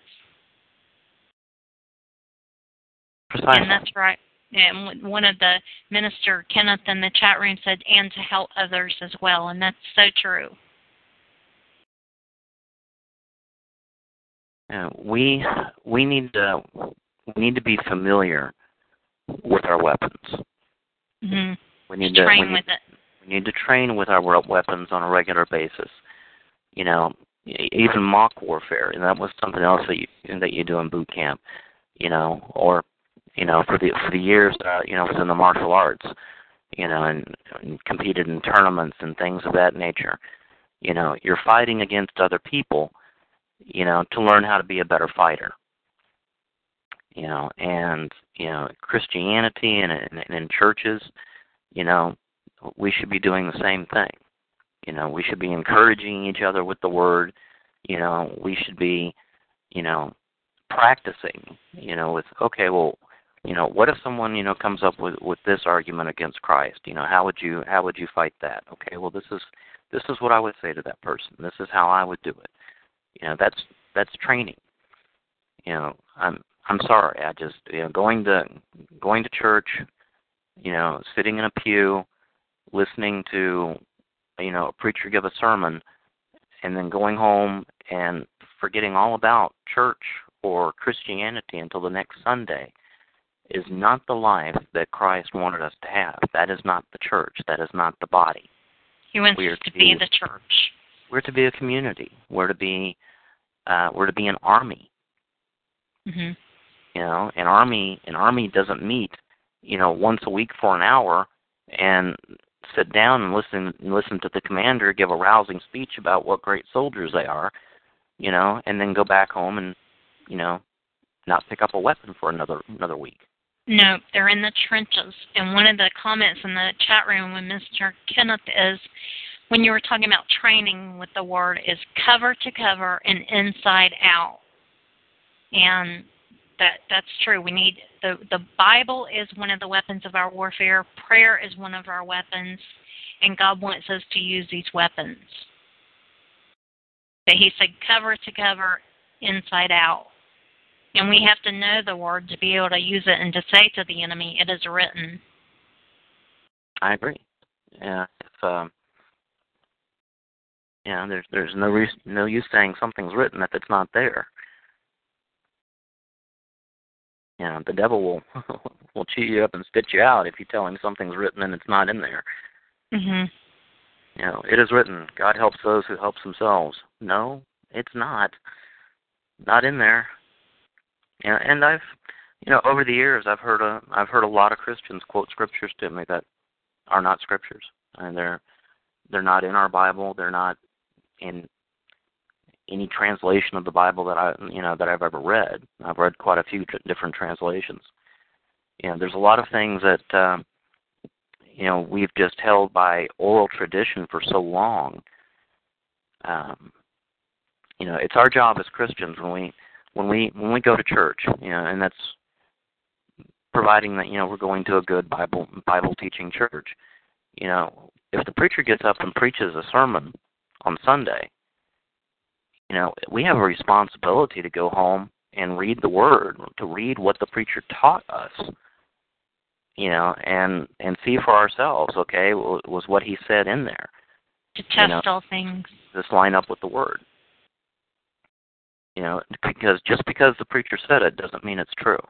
Precisely. And that's right. And one of the minister, Kenneth, in the chat room said, and to help others as well. And that's so true. Uh, we we need to we need to be familiar with our weapons. Mm-hmm. We need to train we need, with it. We need to train with our weapons on a regular basis. You know, even mock warfare, and that was something else that you that you do in boot camp. You know, or you know, for the for the years that I, you know, was in the martial arts. You know, and, and competed in tournaments and things of that nature. You know, you're fighting against other people. You know, to learn how to be a better fighter. You know, and you know, Christianity and, and, and in churches, you know, we should be doing the same thing. You know, we should be encouraging each other with the word. You know, we should be, you know, practicing. You know, with okay, well, you know, what if someone you know comes up with, with this argument against Christ? You know, how would you how would you fight that? Okay, well, this is this is what I would say to that person. This is how I would do it. You know, that's that's training. You know, I'm I'm sorry. I just you know going to going to church, you know, sitting in a pew, listening to, you know, a preacher give a sermon, and then going home and forgetting all about church or Christianity until the next Sunday is not the life that Christ wanted us to have. That is not the church. That is not the body. He wants us to be the church. We're to be a community. We're to be, uh, we're to be an army. Mm-hmm. You know, an army, an army doesn't meet, you know, once a week for an hour and sit down and listen, listen to the commander give a rousing speech about what great soldiers they are, you know, and then go back home and, you know, not pick up a weapon for another another week. No, they're in the trenches. And one of the comments in the chat room with Mister Kenneth is, when you were talking about training with the word, is cover to cover and inside out. And that that's true. We need the the Bible is one of the weapons of our warfare. Prayer is one of our weapons, and God wants us to use these weapons. But He said cover to cover, inside out. And we have to know the word to be able to use it and to say to the enemy, "It is written." I agree. Yeah. If, um, yeah. There's there's no re- no use saying something's written if it's not there. You know, the devil will will chew you up and spit you out if you tell him something's written and it's not in there. Mm-hmm. You know, it is written, God helps those who help themselves. No, it's not. Not in there. You know, and I've, you know, over the years I've heard a I've heard a lot of Christians quote scriptures to me that are not scriptures, and they're they're not in our Bible. They're not in any translation of the Bible that I, you know, that I've ever read. I've read quite a few t- different translations. You know, there's a lot of things that, um, you know, we've just held by oral tradition for so long. Um, you know, it's our job as Christians when we, when we, when we go to church, you know, and that's providing that, you know, we're going to a good Bible, Bible teaching church. You know, if the preacher gets up and preaches a sermon on Sunday, you know, we have a responsibility to go home and read the word, to read what the preacher taught us, you know, and and see for ourselves, okay, was what he said in there. To test you know, all things. Just line up with the word. You know, because just because the preacher said it doesn't mean it's true.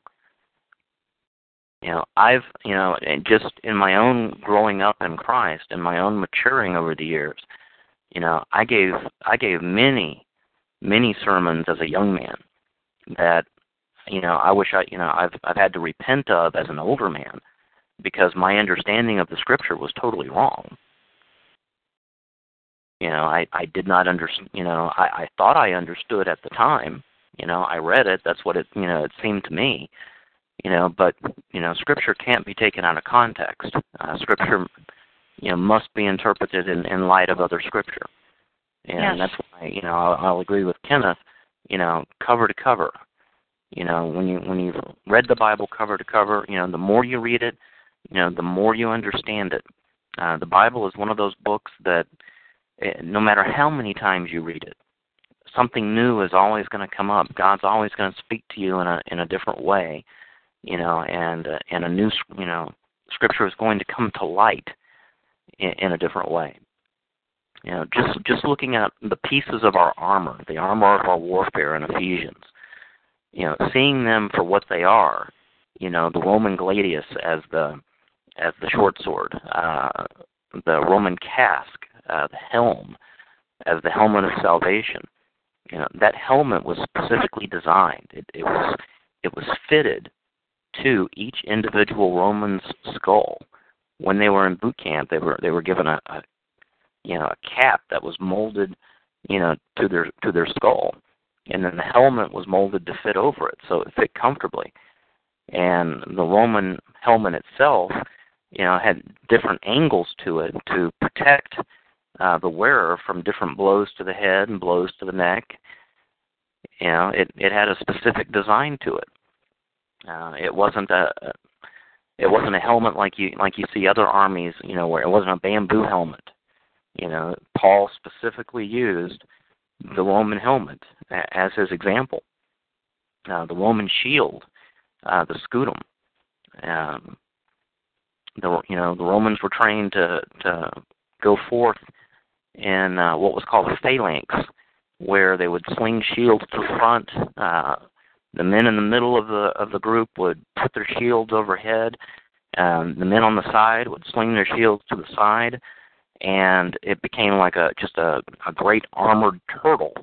You know, I've, you know, just in my own growing up in Christ and my own maturing over the years, you know, I gave I gave many many sermons as a young man that, you know, I wish I, you know, I've I've had to repent of as an older man because my understanding of the scripture was totally wrong. You know, I, I did not understand, you know, I, I thought I understood at the time. You know, I read it, that's what it, you know, it seemed to me. You know, but, you know, scripture can't be taken out of context. Uh, scripture, you know, must be interpreted in, in light of other scripture. And yes. That's why, you know, I'll, I'll agree with Kenneth, you know, cover to cover. You know, when, you, when you've read the Bible cover to cover, you know, the more you read it, you know, the more you understand it. Uh, the Bible is one of those books that it, no matter how many times you read it, something new is always going to come up. God's always going to speak to you in a in a different way, you know, and, uh, and a new, you know, scripture is going to come to light in, in a different way. You know, just just looking at the pieces of our armor, the armor of our warfare in Ephesians, you know, seeing them for what they are, you know, the Roman gladius as the as the short sword, uh, the Roman casque, uh, the helm as the helmet of salvation. You know, that helmet was specifically designed. It, it was it was fitted to each individual Roman's skull. When they were in boot camp, they were they were given a, a you know a cap that was molded, you know, to their to their skull, and then the helmet was molded to fit over it, so it fit comfortably. And the Roman helmet itself, you know, had different angles to it to protect uh, the wearer from different blows to the head and blows to the neck. You know, it, it had a specific design to it. Uh, it wasn't a it wasn't a helmet like you like you see other armies, you know, where it wasn't a bamboo helmet. You know, Paul specifically used the Roman helmet as his example. Uh, the Roman shield, uh, the scutum. Um, the you know the Romans were trained to to go forth in uh, what was called a phalanx, where they would sling shields to the front. Uh, the men in the middle of the of the group would put their shields overhead. Um, the men on the side would sling their shields to the side. And it became like a just a, a great armored turtle,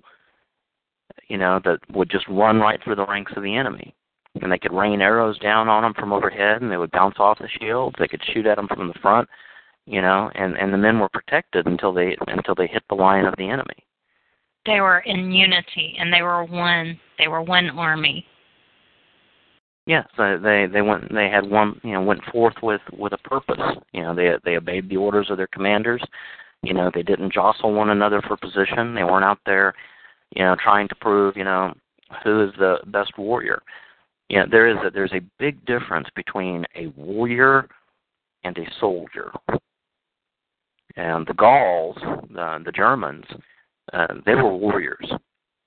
you know, that would just run right through the ranks of the enemy. And they could rain arrows down on them from overhead, and they would bounce off the shields. They could shoot at them from the front, you know, and, and the men were protected until they until they hit the line of the enemy. They were in unity, and they were one. They were one army. Yes, yeah, so they they went. They had one. You know, went forth with, with a purpose. You know, they they obeyed the orders of their commanders. You know, they didn't jostle one another for position. They weren't out there, you know, trying to prove, you know, who is the best warrior. You know, there is a, there's a big difference between a warrior and a soldier. And the Gauls, uh, the Germans, uh, they were warriors,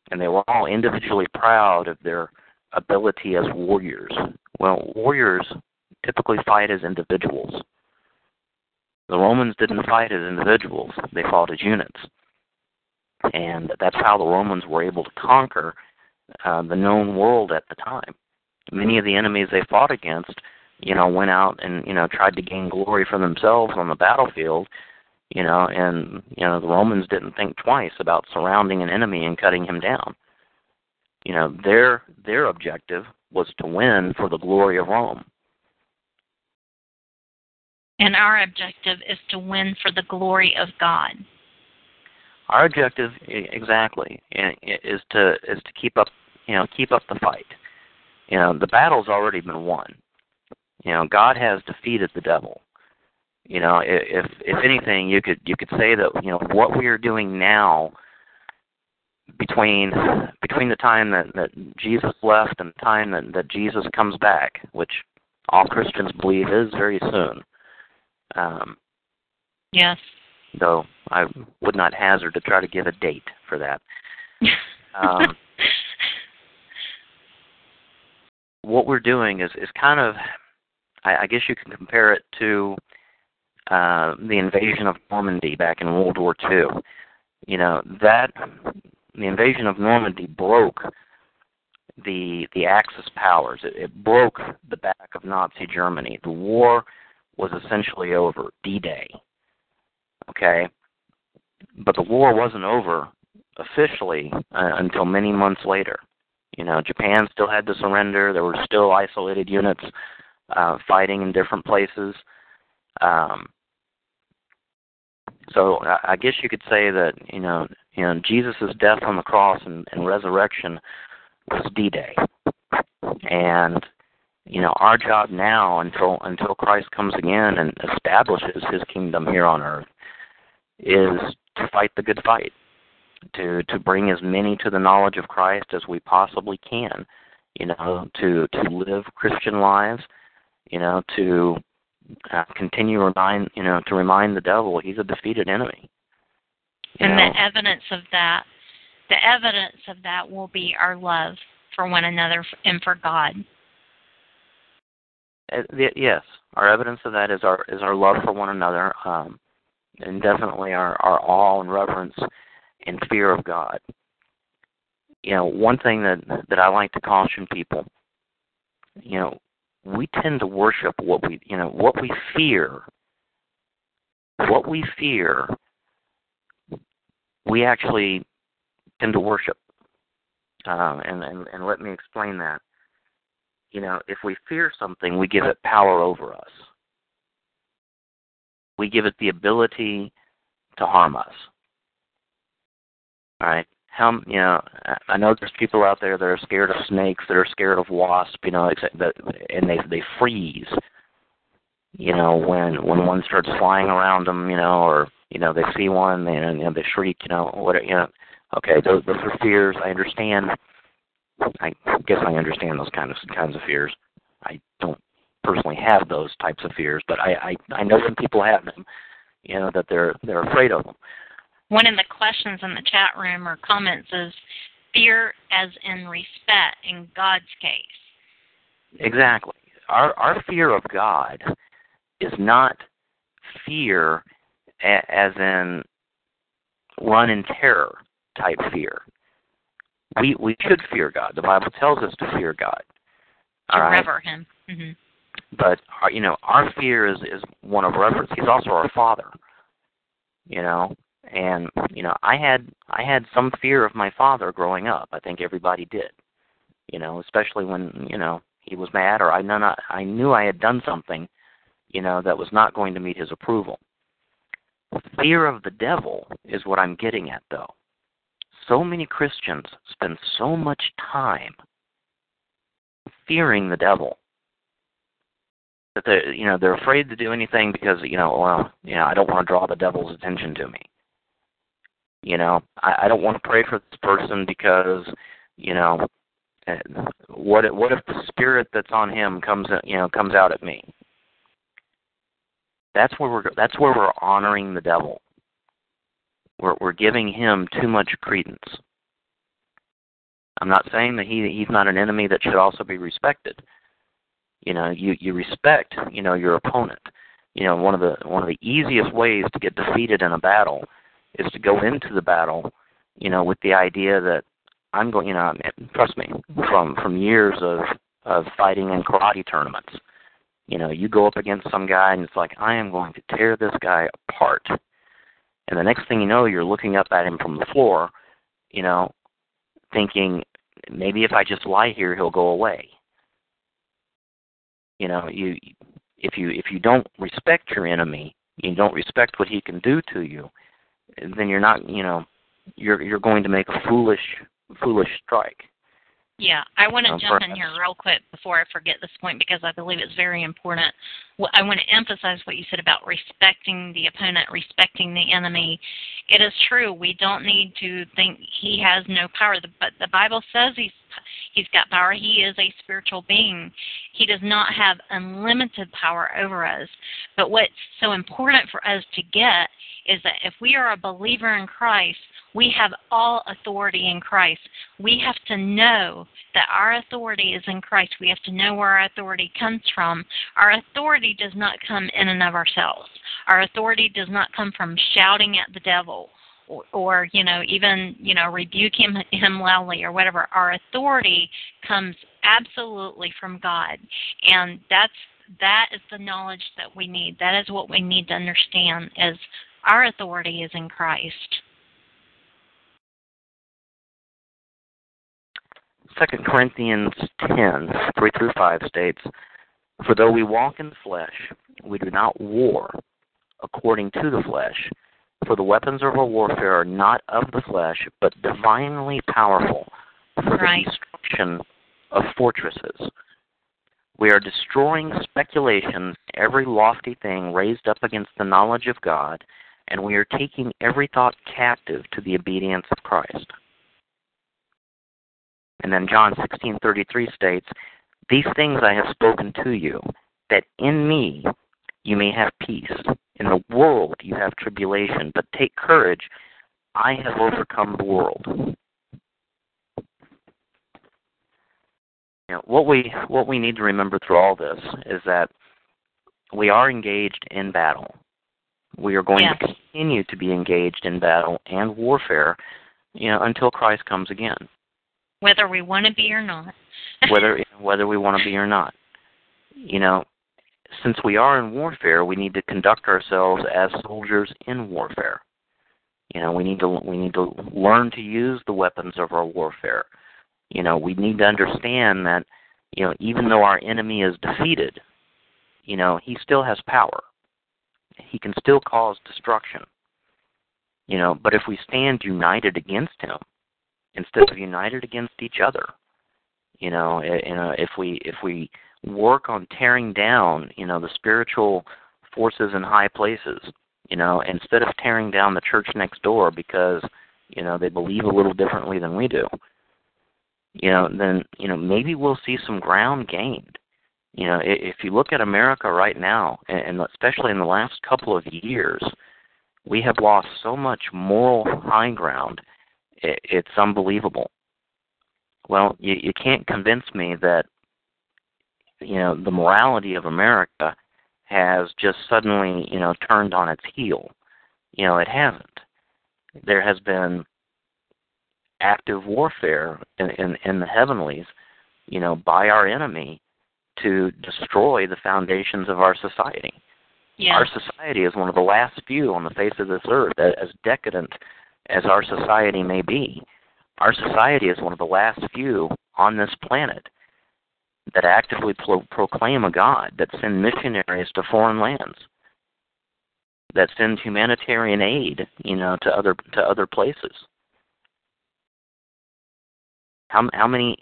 and they were all individually proud of their ability as warriors. Well, warriors typically fight as individuals. The Romans didn't fight as individuals. They fought as units. And that's how the Romans were able to conquer uh, the known world at the time. Many of the enemies they fought against, you know, went out and, you know, tried to gain glory for themselves on the battlefield, you know, and, you know, the Romans didn't think twice about surrounding an enemy and cutting him down. You know, their their objective was to win for the glory of Rome. And our objective is to win for the glory of God. Our objective, exactly, is to is to keep up, you know, keep up the fight. You know, the battle's already been won. You know, God has defeated the devil. You know, if if anything, you could you could say that, you know, what we are doing now. Between between the time that, that Jesus left and the time that, that Jesus comes back, which all Christians believe is very soon. Um, yes. Though I would not hazard to try to give a date for that. Um, what we're doing is, is kind of, I, I guess you can compare it to uh, the invasion of Normandy back in World War Two. You know, that... The invasion of Normandy broke the the Axis powers. It, it broke the back of Nazi Germany. The war was essentially over, D-Day. Okay? But the war wasn't over officially uh, until many months later. You know, Japan still had to surrender. There were still isolated units uh, fighting in different places. Um, so I, I guess you could say that, you know, You know, Jesus' death on the cross and, and resurrection was D-Day. And, you know, our job now until until Christ comes again and establishes his kingdom here on earth is to fight the good fight, to to bring as many to the knowledge of Christ as we possibly can, you know, to, to live Christian lives, you know, to uh, continue remind, you know, to remind the devil he's a defeated enemy. You know. And the evidence of that, the evidence of that will be our love for one another and for God. Uh, the, yes, our evidence of that is our is our love for one another, um, and definitely our, our awe and reverence and fear of God. you know, one thing that, that I like to caution people, you know, we tend to worship what we, you know, what we fear. What we fear, we actually tend to worship. Uh, and, and, and let me explain that. You know, if we fear something, we give it power over us. We give it the ability to harm us. All right? How, you know, I know there's people out there that are scared of snakes, that are scared of wasps, you know, and they they freeze, you know, when when one starts flying around them, you know, or, you know, they see one and, you know, they shriek, you know, whatever, you know. Okay, those, those are fears. I understand. I guess I understand those kind of kinds of fears. I don't personally have those types of fears, but I, I, I know some people have them, you know, that they're they're afraid of them. One of the questions in the chat room or comments is fear as in respect in God's case. Exactly. Our our fear of God is not fear as in run in terror type fear. We we should fear God. The Bible tells us to fear God. All right? Rever Him. Mm-hmm. But, our, you know, our fear is, is one of reverence. He's also our Father, you know. And, you know, I had I had some fear of my father growing up. I think everybody did, you know, especially when, you know, he was mad or I, not, I knew I had done something, you know, that was not going to meet his approval. Fear of the devil is what I'm getting at, though. So many Christians spend so much time fearing the devil that they, you know, they're afraid to do anything because, you know, well, you know, I don't want to draw the devil's attention to me. You know, I, I don't want to pray for this person because, you know, what what if the spirit that's on him comes, you know, comes out at me? That's where we're that's where we're honoring the devil. We're, we're giving him too much credence. I'm not saying that he he's not an enemy that should also be respected. You know, you, you respect, you know, your opponent. You know, one of the one of the easiest ways to get defeated in a battle is to go into the battle, you know, with the idea that I'm going. You know, trust me, from from years of of fighting in karate tournaments. You know, you go up against some guy and it's like, I am going to tear this guy apart. And the next thing you know, you're looking up at him from the floor, you know, thinking, maybe if I just lie here, he'll go away. You know, you if you if you don't respect your enemy, you don't respect what he can do to you, then you're not, you know, you're you're going to make a foolish foolish strike. Yeah, I want to um, jump in here real quick before I forget this point because I believe it's very important. I want to emphasize what you said about respecting the opponent, respecting the enemy. It is true. We don't need to think he has no power. But the Bible says he's he's got power. He is a spiritual being. He does not have unlimited power over us. But what's so important for us to get is that if we are a believer in Christ, we have all authority in Christ. We have to know that our authority is in Christ. We have to know where our authority comes from. Our authority does not come in and of ourselves. Our authority does not come from shouting at the devil or, or you know, even, you know, rebuke him, him loudly or whatever. Our authority comes absolutely from God, and that's that is the knowledge that we need. That is what we need to understand is our authority is in Christ. Second Corinthians ten, three through five states, for though we walk in the flesh, we do not war according to the flesh. For the weapons of our warfare are not of the flesh, but divinely powerful for right. the destruction of fortresses. We are destroying speculations, every lofty thing raised up against the knowledge of God, and we are taking every thought captive to the obedience of Christ. And then John sixteen thirty-three states, these things I have spoken to you, that in me you may have peace. In the world you have tribulation, but take courage, I have overcome the world. You know, what we what we need to remember through all this is that we are engaged in battle. We are going yes. to continue to be engaged in battle and warfare, you know, until Christ comes again. whether we want to be or not. whether whether we want to be or not. You know, since we are in warfare, we need to conduct ourselves as soldiers in warfare. You know, we need to we need to learn to use the weapons of our warfare. You know, we need to understand that, you know, even though our enemy is defeated, you know, he still has power. He can still cause destruction. You know, but if we stand united against him instead of united against each other, you know, if we if we work on tearing down, you know, the spiritual forces in high places, you know, instead of tearing down the church next door because, you know, they believe a little differently than we do, you know, then, you know, maybe we'll see some ground gained. You know, if you look at America right now, and especially in the last couple of years, we have lost so much moral high ground. It's unbelievable. Well, you, you can't convince me that, you know, the morality of America has just suddenly, you know, turned on its heel. You know, it hasn't. There has been active warfare in, in, in the heavenlies, you know, by our enemy to destroy the foundations of our society. Yeah. Our society is one of the last few on the face of this earth, as decadent as our society may be. Our society is one of the last few on this planet that actively pro- proclaim a God, that send missionaries to foreign lands, that send humanitarian aid, you know, to other to other places. How how many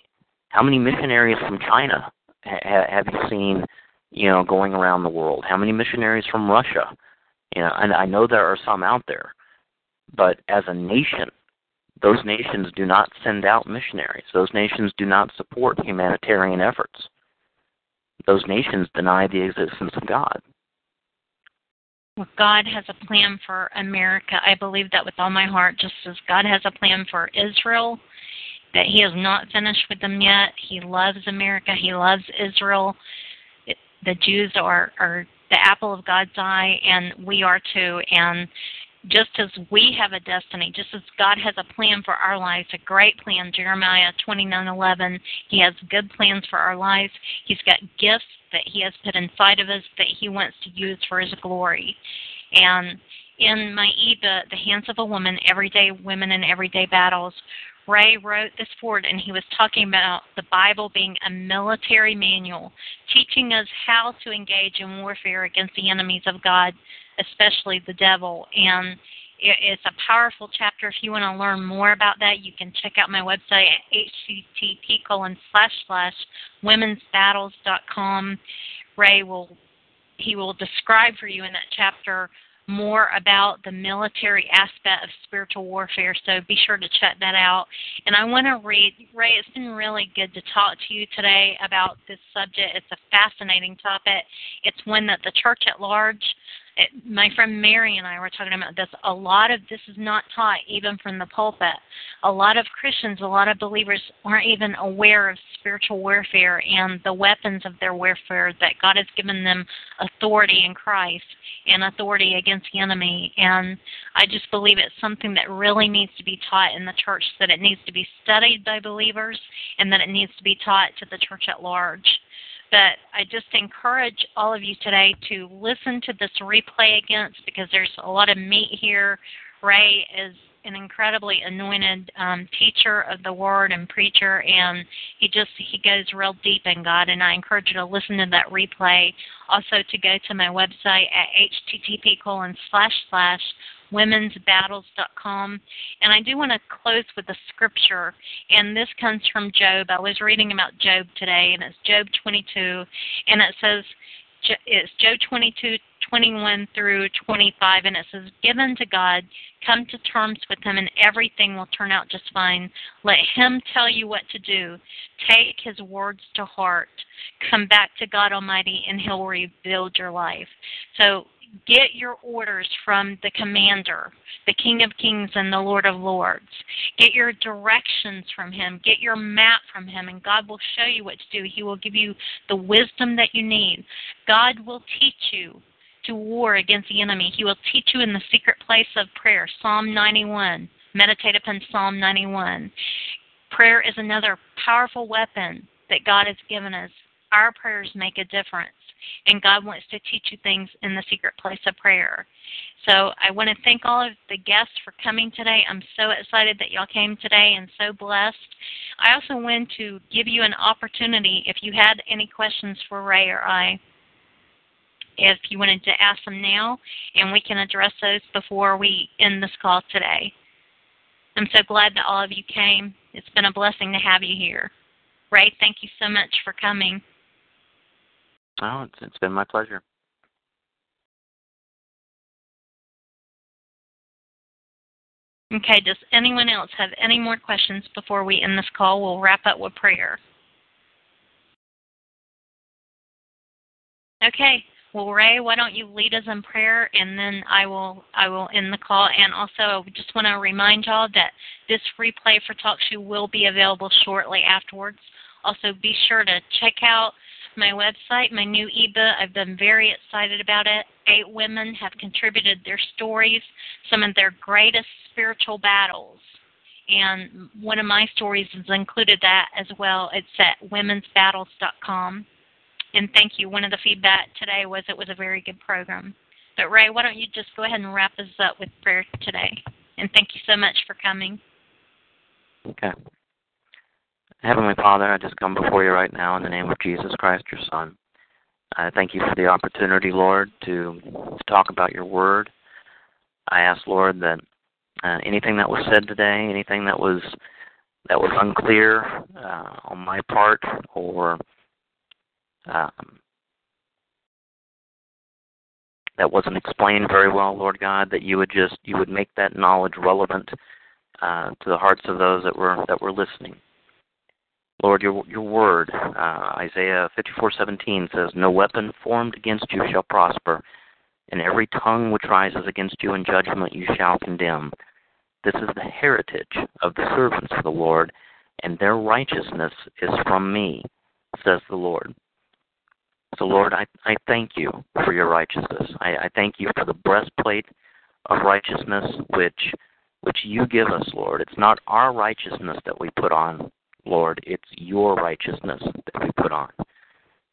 how many missionaries from China ha- have you seen, you know, going around the world? How many missionaries from Russia? You know, and I know there are some out there, but as a nation, those nations do not send out missionaries. Those nations do not support humanitarian efforts. Those nations deny the existence of God. Well, God has a plan for America. I believe that with all my heart, just as God has a plan for Israel, that he is not finished with them yet. He loves America. He loves Israel. It, the Jews are, are the apple of God's eye, and we are too. And just as we have a destiny, just as God has a plan for our lives, a great plan, Jeremiah twenty-nine eleven, he has good plans for our lives. He's got gifts that he has put inside of us that he wants to use for his glory. And in my e-book, The Hands of a Woman, Everyday Women in Everyday Battles, Ray wrote this forward, and he was talking about the Bible being a military manual, teaching us how to engage in warfare against the enemies of God, especially the devil. And it's a powerful chapter. If you want to learn more about that, you can check out my website at h t t p colon slash slash womens battles dot com. Ray will he will describe for you in that chapter more about the military aspect of spiritual warfare, so be sure to check that out. And I want to read, Ray, it's been really good to talk to you today about this subject. It's a fascinating topic. It's one that the church at large, it, my friend Mary and I were talking about this, a lot of this is not taught even from the pulpit. A lot of Christians, a lot of believers aren't even aware of spiritual warfare and the weapons of their warfare, that God has given them authority in Christ and authority against the enemy. And I just believe it's something that really needs to be taught in the church, that it needs to be studied by believers, and that it needs to be taught to the church at large. But I just encourage all of you today to listen to this replay again, because there's a lot of meat here. Ray is an incredibly anointed um, teacher of the Word and preacher, and he just he goes real deep in God, and I encourage you to listen to that replay. Also to go to my website at h t t p colon slash slash womens battles dot com. And I do want to close with a scripture, and this comes from Job. I was reading about Job today, and it's Job twenty-two, and it says, it's Job twenty-two, twenty-one through twenty-five, and it says, "Given to God, come to terms with him, and everything will turn out just fine. Let him tell you what to do. Take his words to heart. Come back to God Almighty, and he'll rebuild your life." So get your orders from the commander, the King of Kings and the Lord of Lords. Get your directions from him. Get your map from him, and God will show you what to do. He will give you the wisdom that you need. God will teach you to war against the enemy. He will teach you in the secret place of prayer, Psalm ninety-one. Meditate upon Psalm ninety-one. Prayer is another powerful weapon that God has given us. Our prayers make a difference, and God wants to teach you things in the secret place of prayer. So I want to thank all of the guests for coming today. I'm so excited that y'all came today and so blessed. I also want to give you an opportunity if you had any questions for Ray or I. If you wanted to ask them now, and we can address those before we end this call today. I'm so glad that all of you came. It's been a blessing to have you here. Ray, thank you so much for coming. Oh, it's, it's been my pleasure. Okay, does anyone else have any more questions before we end this call? We'll wrap up with prayer. Okay. Well, Ray, why don't you lead us in prayer, and then I will I will end the call. And also, just want to remind y'all that this replay for TalkShoe will be available shortly afterwards. Also, be sure to check out my website, my new ebook. I've been very excited about it. Eight women have contributed their stories, some of their greatest spiritual battles. And one of my stories is included that as well. It's at womens battles dot com. And thank you. One of the feedback today was it was a very good program. But, Ray, why don't you just go ahead and wrap us up with prayer today? And thank you so much for coming. Okay. Heavenly Father, I just come before you right now in the name of Jesus Christ, your Son. I thank you for the opportunity, Lord, to, to talk about your word. I ask, Lord, that uh, anything that was said today, anything that was, that was unclear uh, on my part or Um, that wasn't explained very well, Lord God, that you would just you would make that knowledge relevant uh, to the hearts of those that were that were listening. Lord, your your word, uh, Isaiah fifty-four seventeen says, "No weapon formed against you shall prosper, and every tongue which rises against you in judgment you shall condemn. This is the heritage of the servants of the Lord, and their righteousness is from me," says the Lord. So, Lord, I, I thank you for your righteousness. I, I thank you for the breastplate of righteousness which which you give us, Lord. It's not our righteousness that we put on, Lord. It's your righteousness that we put on.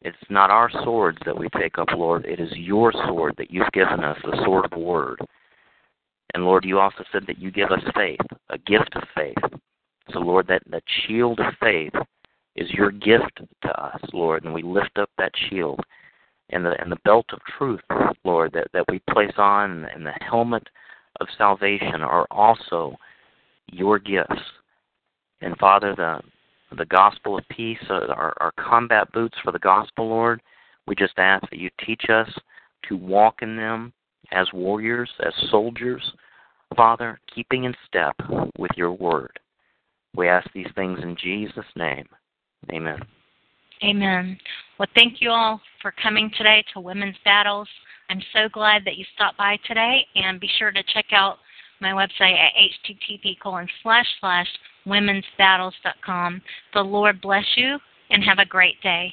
It's not our swords that we take up, Lord. It is your sword that you've given us, the sword of the word. And, Lord, you also said that you give us faith, a gift of faith. So, Lord, that, that shield of faith is your gift to us, Lord, and we lift up that shield and the and the belt of truth, Lord, that, that we place on, and the helmet of salvation are also your gifts. And, Father, the the gospel of peace, our, our combat boots for the gospel, Lord, we just ask that you teach us to walk in them as warriors, as soldiers, Father, keeping in step with your word. We ask these things in Jesus' name. Amen. Amen. Well, thank you all for coming today to Women's Battles. I'm so glad that you stopped by today, and be sure to check out my website at h t t p colon slash slash womens battles dot com. The Lord bless you, and have a great day.